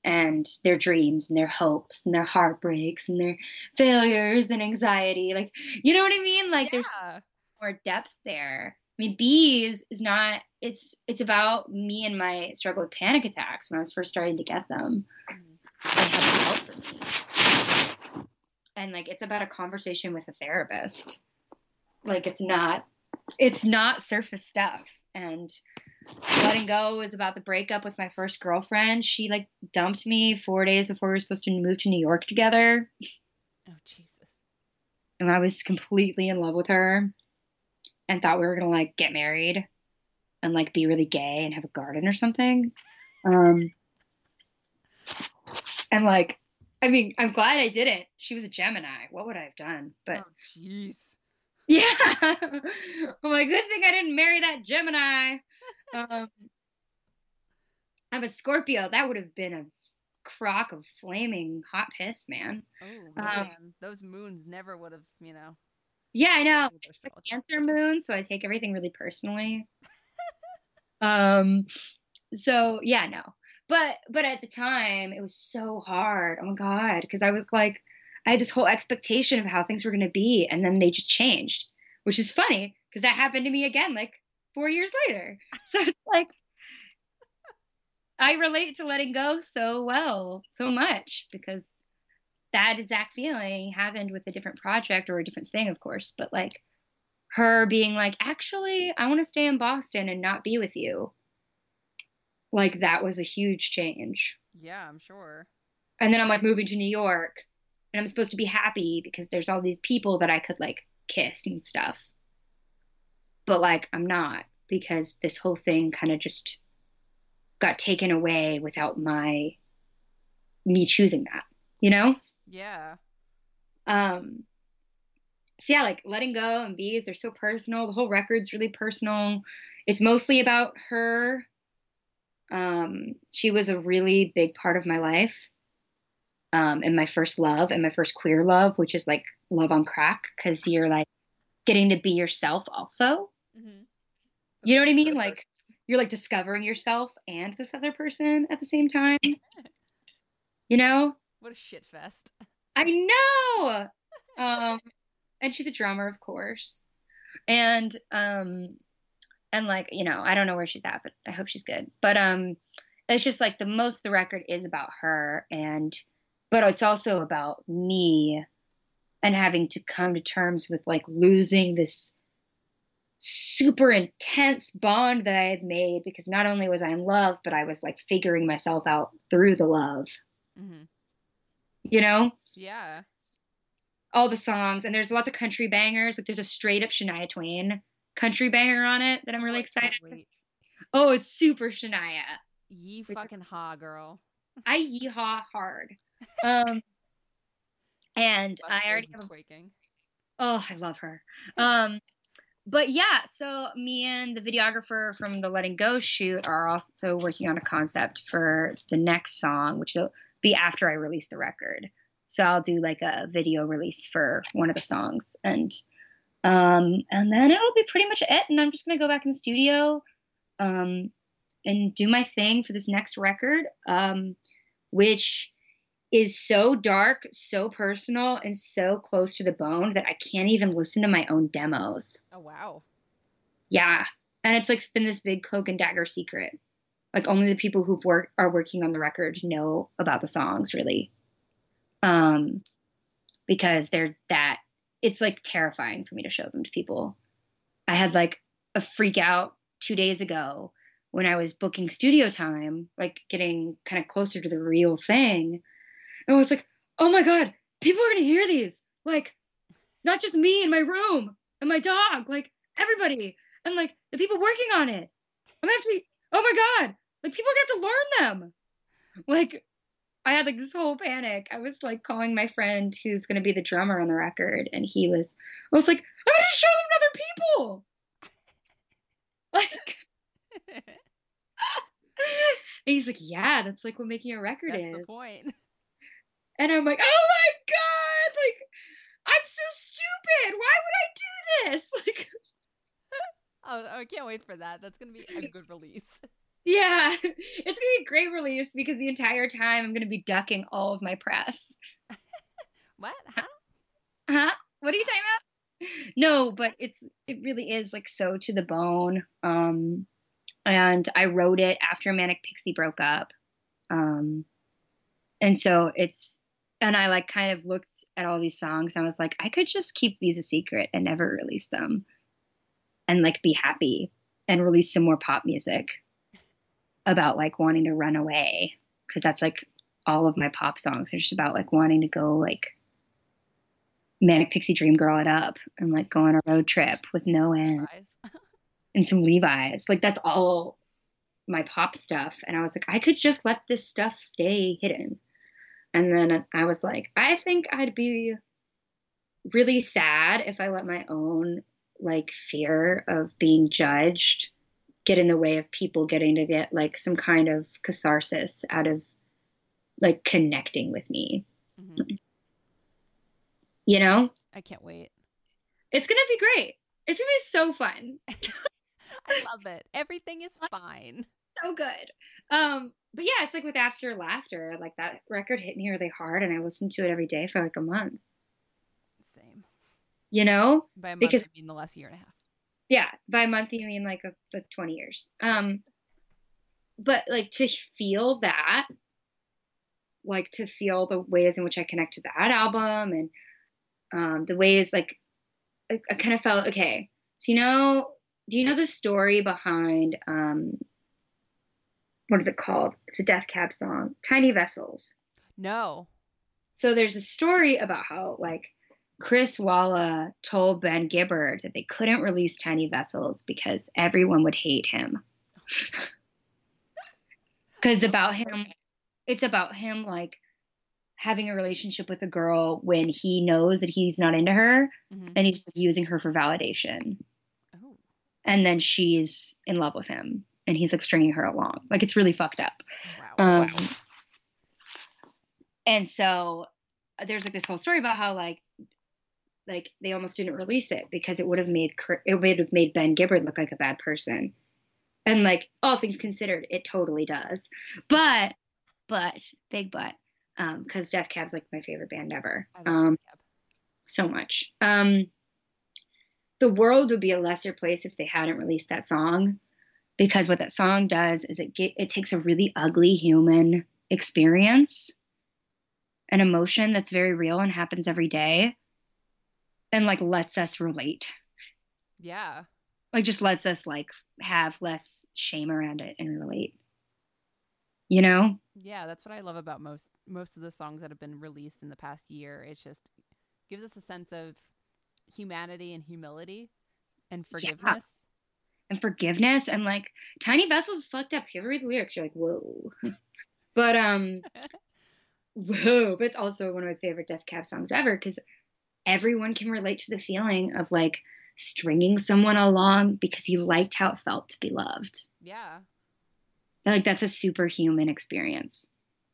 and their dreams and their hopes and their heartbreaks and their failures and anxiety. Like, you know what I mean? Like, yeah. There's more depth there. I mean, Bees is not, it's, it's about me and my struggle with panic attacks when I was first starting to get them. Mm-hmm. And how they help for me. And like, it's about a conversation with a therapist. Like, it's not, it's not surface stuff. And letting go is about the breakup with my first girlfriend. She like dumped me four days before we were supposed to move to New York together. Oh, Jesus. And I was completely in love with her and thought we were going to like get married and like be really gay and have a garden or something. Um, and like, I mean, I'm glad I didn't. She was a Gemini. What would I have done? But oh, jeez. Yeah. I'm like, good thing I didn't marry that Gemini. Um, I'm a Scorpio. That would have been a crock of flaming hot piss, man. Oh, man. Um, Those moons never would have, you know. Yeah, I know. It's a Cancer moon, so I take everything really personally. Um, so yeah, no. But but at the time, it was so hard. Oh my God, because I was like, I had this whole expectation of how things were going to be, and then they just changed, which is funny because that happened to me again like four years later. So it's like, I relate to letting go so well, so much, because that exact feeling happened with a different project or a different thing, of course, but like her being like, actually, I want to stay in Boston and not be with you. Like, that was a huge change. Yeah, I'm sure. And then I'm like moving to New York, and I'm supposed to be happy because there's all these people that I could like kiss and stuff. But like, I'm not, because this whole thing kind of just got taken away without my, me choosing that, you know? Yeah. Um, so yeah, like letting go and Bees, they're so personal. The whole record's really personal. It's mostly about her. Um, she was a really big part of my life. Um, and my first love, and my first queer love, which is like love on crack, because you're like getting to be yourself also. Mm-hmm. You know what I mean? Like you're like discovering yourself and this other person at the same time. You know? What a shit fest. I know. Um, and she's a drummer, of course. And um, and like, you know, I don't know where she's at, but I hope she's good. But um, it's just like the most of the record is about her, and but it's also about me and having to come to terms with like losing this super intense bond that I had made, because not only was I in love, but I was like figuring myself out through the love. Mm-hmm. You know? Yeah. All the songs. And there's lots of country bangers. Like there's a straight up Shania Twain country banger on it that I'm really excited about. Oh, it's super Shania. Yee fucking ha, girl. I yee-haw hard. Um, and I already have a, oh, I love her. Um, but yeah, so me and the videographer from the Letting Go shoot are also working on a concept for the next song, which will be after I release the record. So I'll do like a video release for one of the songs, and um, and then it'll be pretty much it. And I'm just gonna go back in the studio, um, and do my thing for this next record, um, which is so dark, so personal, and so close to the bone that I can't even listen to my own demos. Oh, wow. Yeah. And it's like been this big cloak and dagger secret. Like only the people who've worked are working on the record know about the songs, really. Um, because they're that, it's like terrifying for me to show them to people. I had like a freak out two days ago when I was booking studio time, like getting kind of closer to the real thing. And I was like, oh my God, people are going to hear these. Like, not just me in my room and my dog, like everybody. And like the people working on it. I'm actually, oh my God, like people are going to have to learn them. Like I had like this whole panic. I was like calling my friend who's going to be the drummer on the record. And he was, I was like, I'm going to show them to other people. Like, and he's like, yeah, that's like what making a record that's is. That's the point. And I'm like, oh my God, like, I'm so stupid. Why would I do this? Like, oh, I can't wait for that. That's going to be a good release. Yeah, it's going to be a great release, because the entire time I'm going to be ducking all of my press. What? Huh? Huh? What are you talking about? No, but it's it really is like so to the bone. Um, and I wrote it after Manic Pixie broke up. Um, and so it's, and I like kind of looked at all these songs and I was like, I could just keep these a secret and never release them and like be happy and release some more pop music about like wanting to run away. Cause that's like all of my pop songs are just about like wanting to go like Manic Pixie Dream Girl it up and like go on a road trip with no end and some Levi's. Like that's all my pop stuff. And I was like, I could just let this stuff stay hidden. And then I was like, I think I'd be really sad if I let my own like fear of being judged get in the way of people getting to get like some kind of catharsis out of like connecting with me. Mm-hmm. You know? I can't wait. It's going to be great. It's going to be so fun. I love it. Everything is fine. So good. Um, but yeah, it's like with After Laughter, like that record hit me really hard, and I listened to it every day for like a month. Same. You know? By a month, because, you mean the last year and a half. Yeah. By a month, you mean like a, like twenty years. Um, but like to feel that, like to feel the ways in which I connect to that album, and um, the ways like I, I kind of felt, okay, so you know, do you know the story behind um, what is it called? It's a Death Cab song, Tiny Vessels. No. So there's a story about how like Chris Walla told Ben Gibbard that they couldn't release Tiny Vessels because everyone would hate him. Because about him, it's about him like having a relationship with a girl when he knows that he's not into her, mm-hmm. and he's using her for validation. Oh. And then she's in love with him and he's like stringing her along. Like it's really fucked up. Wow. Um, wow. And so there's like this whole story about how like, like they almost didn't release it because it would have made, it would have made Ben Gibbard look like a bad person. And like all things considered, it totally does. But, but big, but, um, cause Death Cab's like my favorite band ever. Um, so much. Um, the world would be a lesser place if they hadn't released that song, because what that song does is it get, it takes a really ugly human experience, an emotion that's very real and happens every day, and like lets us relate. Yeah. Like just lets us like have less shame around it and relate, you know? Yeah. That's what I love about most, most of the songs that have been released in the past year. It's just gives us a sense of humanity and humility and forgiveness. Yeah. And forgiveness. And like Tiny Vessels fucked up. If you ever read the lyrics, you're like, whoa, but, um, whoa, but it's also one of my favorite Death Cab songs ever. Cause everyone can relate to the feeling of like, stringing someone along because he liked how it felt to be loved. Yeah. Like that's a superhuman experience.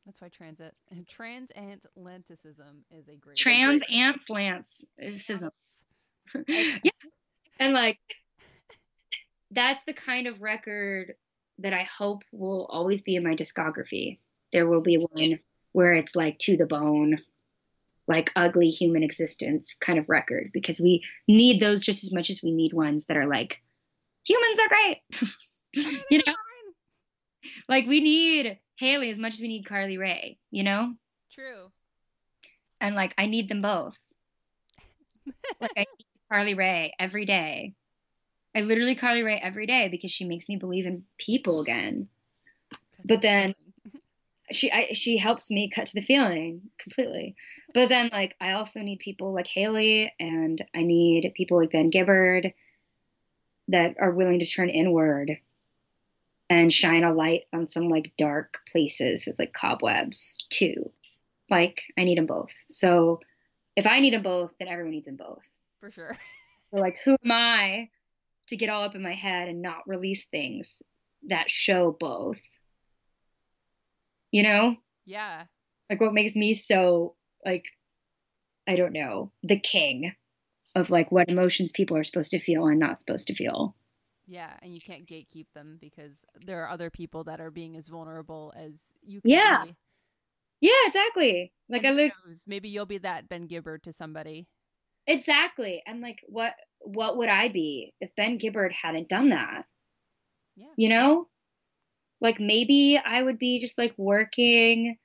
That's why transit and transatlanticism is a great trans ants lance ism. Yeah. And like that's the kind of record that I hope will always be in my discography. There will be one where it's like to the bone, like ugly human existence kind of record, because we need those just as much as we need ones that are like, humans are great. You know, like we need Hayley as much as we need Carly Rae, you know? True. And like, I need them both. Like I need Carly Rae every day. I literally Carly Rae every day because she makes me believe in people again. But then She I, she helps me cut to the feeling completely. But then, like, I also need people like Hayley, and I need people like Ben Gibbard that are willing to turn inward and shine a light on some, like, dark places with, like, cobwebs, too. Like, I need them both. So if I need them both, then everyone needs them both. For sure. So, like, who am I to get all up in my head and not release things that show both? You know? Yeah. Like what makes me so like, I don't know, the king of like what emotions people are supposed to feel and not supposed to feel. Yeah. And you can't gatekeep them because there are other people that are being as vulnerable as you can. Yeah. Be. Yeah, exactly. Like and I live. Maybe you'll be that Ben Gibbard to somebody. Exactly. And like, what, what would I be if Ben Gibbard hadn't done that? Yeah. You know? Like maybe I would be just like working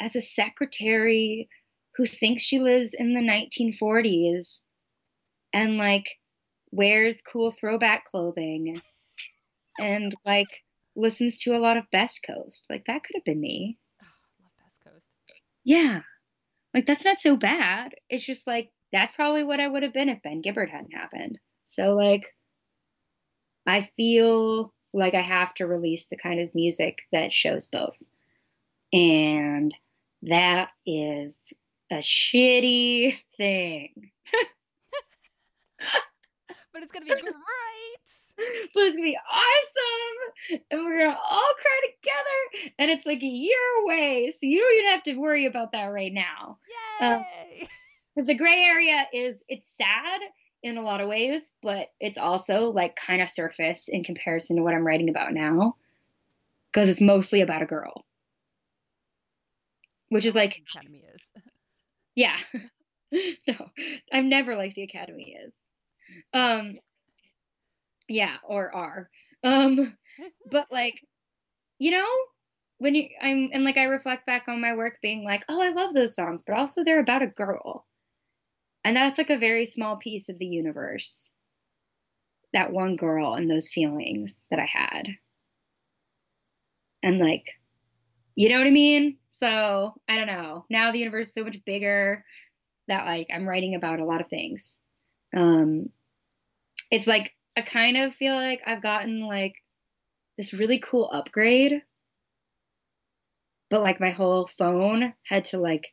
as a secretary who thinks she lives in the nineteen forties and like wears cool throwback clothing and like listens to a lot of Best Coast. Like that could have been me. Oh, I love Best Coast. Yeah. Like that's not so bad. It's just like, that's probably what I would have been if Ben Gibbard hadn't happened. So like, I feel like I have to release the kind of music that shows both. And that is a shitty thing. But it's going to be great. But it's going to be awesome. And we're going to all cry together. And it's like a year away. So you don't even have to worry about that right now. Yay! Because um, the Gray Area is, it's sad. in a lot of ways, but it's also like kind of surface in comparison to what I'm writing about now, because it's mostly about a girl, which is like the Academy is. Yeah. No, I'm never like the Academy is. Um, yeah, or are. Um, but like, you know, when you, I'm, and like, I reflect back on my work being like, oh, I love those songs, but also they're about a girl. And that's like a very small piece of the universe. That one girl and those feelings that I had. And like, you know what I mean? So I don't know. Now the universe is so much bigger that like I'm writing about a lot of things. Um, it's like, I kind of feel like I've gotten like this really cool upgrade, but like my whole phone had to like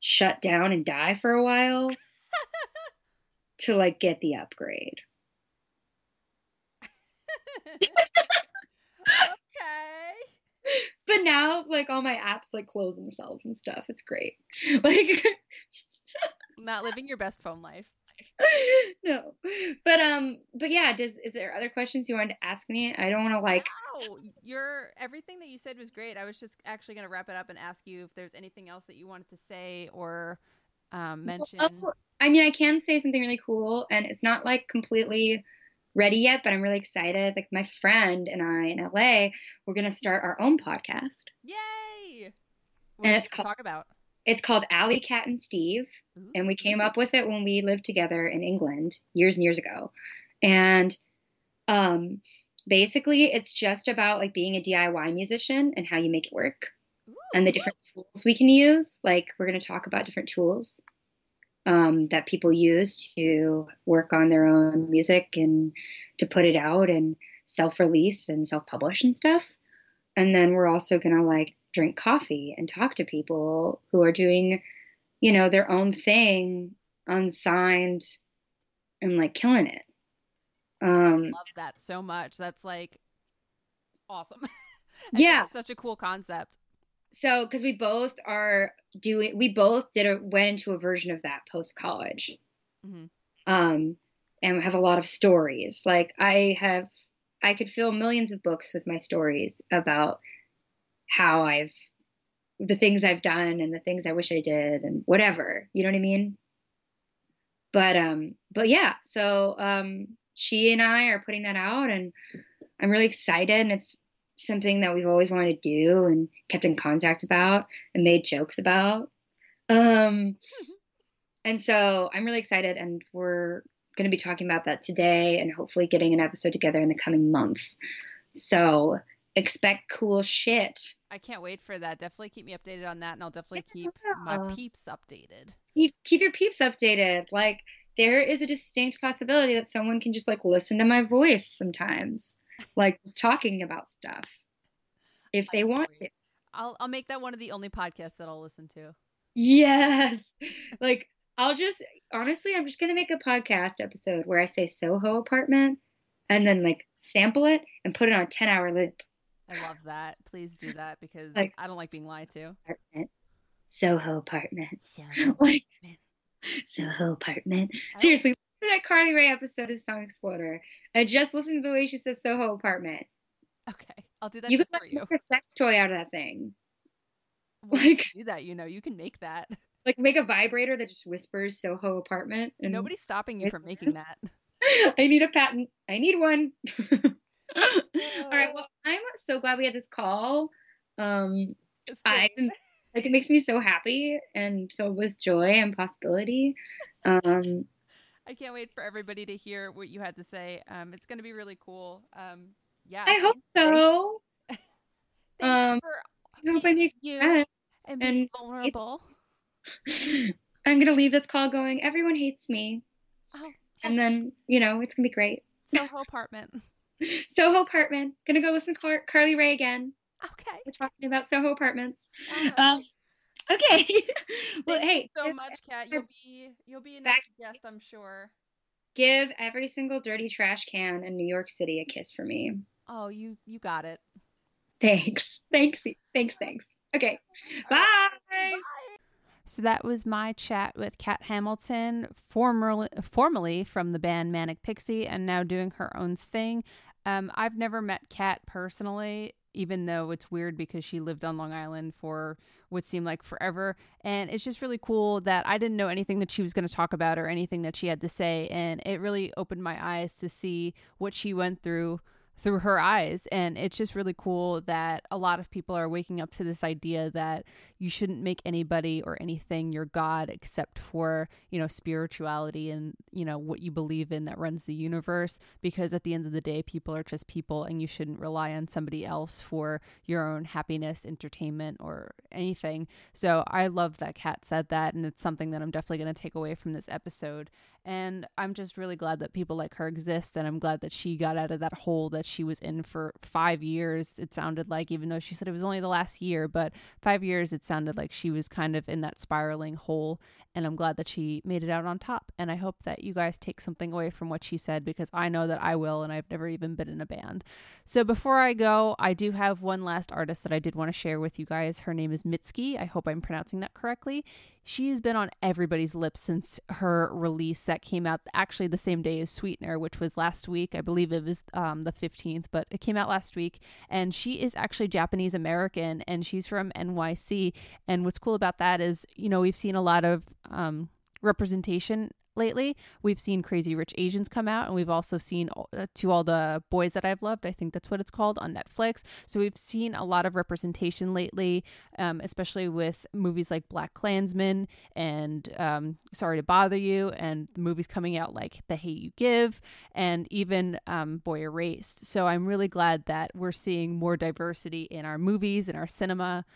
shut down and die for a while to like get the upgrade. Okay. But now like all my apps like close themselves and stuff. It's great. Like not living your best phone life. No, but um, but yeah. Does is there other questions you wanted to ask me? I don't want to like. No, your everything that you said was great. I was just actually gonna wrap it up and ask you if there's anything else that you wanted to say or um, mention. Oh, I mean, I can say something really cool, and it's not like completely ready yet, but I'm really excited. Like my friend and I in L A, we're gonna start our own podcast. Yay! What and it's called. Talk about. It's called Allie, Kat, and Steve, and we came up with it when we lived together in England years and years ago. And um, basically, it's just about like being a D I Y musician and how you make it work. Ooh, and the different what? tools we can use. Like we're going to talk about different tools um, that people use to work on their own music and to put it out and self-release and self-publish and stuff. And then we're also going to like drink coffee and talk to people who are doing, you know, their own thing, unsigned, and like killing it. Um, I love that so much. That's like awesome. Yeah, such a cool concept. So, because we both are doing, we both did a went into a version of that post college, mm-hmm. um, and have a lot of stories. Like I have, I could fill millions of books with my stories about how I've, the things I've done and the things I wish I did and whatever, you know what I mean? But, um, but yeah, so, um, she and I are putting that out and I'm really excited. And it's something that we've always wanted to do and kept in contact about and made jokes about. Um, and so I'm really excited and we're going to be talking about that today and hopefully getting an episode together in the coming month. So expect cool shit. I can't wait for that. Definitely keep me updated on that, and I'll definitely yeah. keep my peeps updated. Keep, keep your peeps updated. Like, there is a distinct possibility that someone can just, like, listen to my voice sometimes. Like, just talking about stuff. If I they want to. I'll, I'll make that one of the only podcasts that I'll listen to. Yes! Like, I'll just, honestly, I'm just going to make a podcast episode where I say Soho Apartment, and then, like, sample it and put it on a ten-hour loop. I love that. Please do that because like, I don't like being lied to. Apartment. Soho apartment. Soho apartment. Soho apartment. Seriously, listen to that Carly Rae episode of Song Exploder. I just listened to the way she says Soho apartment. Okay, I'll do that. You just can for like, you. make a sex toy out of that thing. Well, like you do that, you know, you can make that. Like make a vibrator that just whispers Soho apartment. And nobody's stopping you from making that. I need a patent. I need one. All right, well, I'm so glad we had this call. Um, I like it makes me so happy and filled with joy and possibility. Um, I can't wait for everybody to hear what you had to say. Um, it's going to be really cool. Um, yeah, I hope so. um, I hope I make you friends and being vulnerable. I'm going to leave this call going. Everyone hates me, oh. and then you know it's going to be great. Soho apartment. Soho apartment. Gonna go listen to Car- Carly Rae again. Okay. We're talking about Soho apartments. Right. Um, okay. Well, Thank hey. You so much, Kat. You'll be you'll be a guest, I'm sure. Give every single dirty trash can in New York City a kiss for me. Oh, you you got it. Thanks. Thanks. Thanks. Thanks. Okay. Bye. Right. Bye. So that was my chat with Kat Hamilton, formerly, formerly from the band Manic Pixie and now doing her own thing. Um, I've never met Kat personally, even though it's weird because she lived on Long Island for what seemed like forever. And it's just really cool that I didn't know anything that she was going to talk about or anything that she had to say. And it really opened my eyes to see what she went through through her eyes. And it's just really cool that a lot of people are waking up to this idea that you shouldn't make anybody or anything your God except for, you know, spirituality and, you know, what you believe in that runs the universe, because at the end of the day, people are just people and you shouldn't rely on somebody else for your own happiness, entertainment, or anything. So I love that Kat said that, and it's something that I'm definitely going to take away from this episode. And I'm just really glad that people like her exist, and I'm glad that she got out of that hole that she was in for five years, it sounded like, even though she said it was only the last year, but five years, it sounded like she was kind of in that spiraling hole, and I'm glad that she made it out on top. And I hope that you guys take something away from what she said, because I know that I will, and I've never even been in a band. So before I go, I do have one last artist that I did want to share with you guys. Her name is Mitski. I hope I'm pronouncing that correctly. She has been on everybody's lips since her release that came out actually the same day as Sweetener, which was last week. I believe it was um, the fifteenth, but it came out last week. And she is actually Japanese American, and she's from N Y C. And what's cool about that is, you know, we've seen a lot of um, representation lately. We've seen Crazy Rich Asians come out, and we've also seen uh, To All the Boys That I've Loved, I think that's what it's called, on Netflix. So we've seen a lot of representation lately, um, especially with movies like Black Klansman and um, Sorry to Bother You, and the movies coming out like The Hate U Give, and even um, Boy Erased. So I'm really glad that we're seeing more diversity in our movies, in our cinema.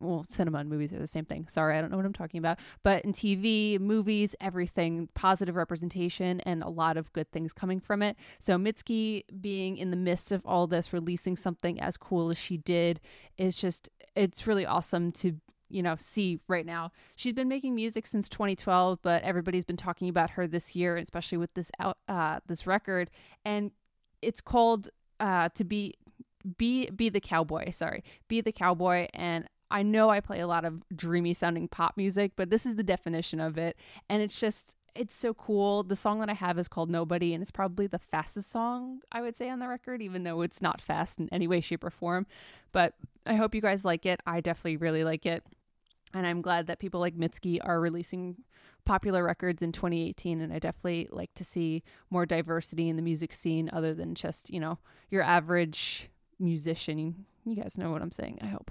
Well, cinema and movies are the same thing. Sorry, I don't know what I'm talking about. But in T V, movies, everything, positive representation, and a lot of good things coming from it. So Mitski being in the midst of all this, releasing something as cool as she did, is just, it's really awesome to, you know, see right now. She's been making music since twenty twelve, but everybody's been talking about her this year, especially with this out, uh, this record. And it's called uh, to be, be, be the cowboy. Sorry, Be the Cowboy. And I know I play a lot of dreamy sounding pop music, but this is the definition of it. And it's just, it's so cool. The song that I have is called Nobody, and it's probably the fastest song I would say on the record, even though it's not fast in any way, shape, or form. But I hope you guys like it. I definitely really like it. And I'm glad that people like Mitski are releasing popular records in twenty eighteen, and I definitely like to see more diversity in the music scene other than just, you know, your average musician. You guys know what I'm saying, I hope.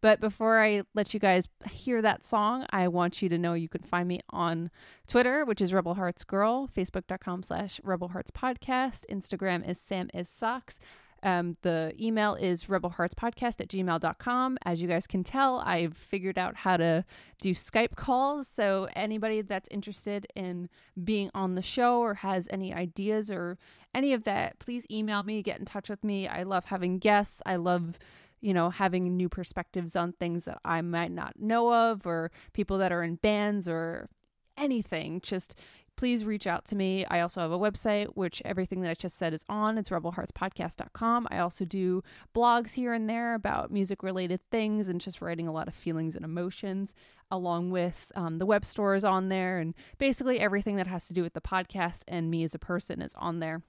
But before I let you guys hear that song, I want you to know you can find me on Twitter, which is Rebel Hearts Girl, facebook.com slash Rebel Hearts Podcast. Instagram is Sam is Socks. Um, the email is rebelheartspodcast at gmail dot com. As you guys can tell, I've figured out how to do Skype calls. So anybody that's interested in being on the show or has any ideas or any of that, please email me, get in touch with me. I love having guests. I love, you know, having new perspectives on things that I might not know of, or people that are in bands or anything. Just please reach out to me. I also have a website, which everything that I just said is on. It's rebel hearts podcast dot com. I also do blogs here and there about music-related things and just writing a lot of feelings and emotions, along with um, the web store is on there. And basically everything that has to do with the podcast and me as a person is on there.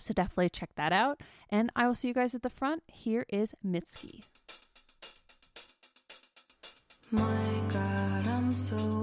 So definitely check that out. And I will see you guys at the front. Here is Mitski. My God, I'm so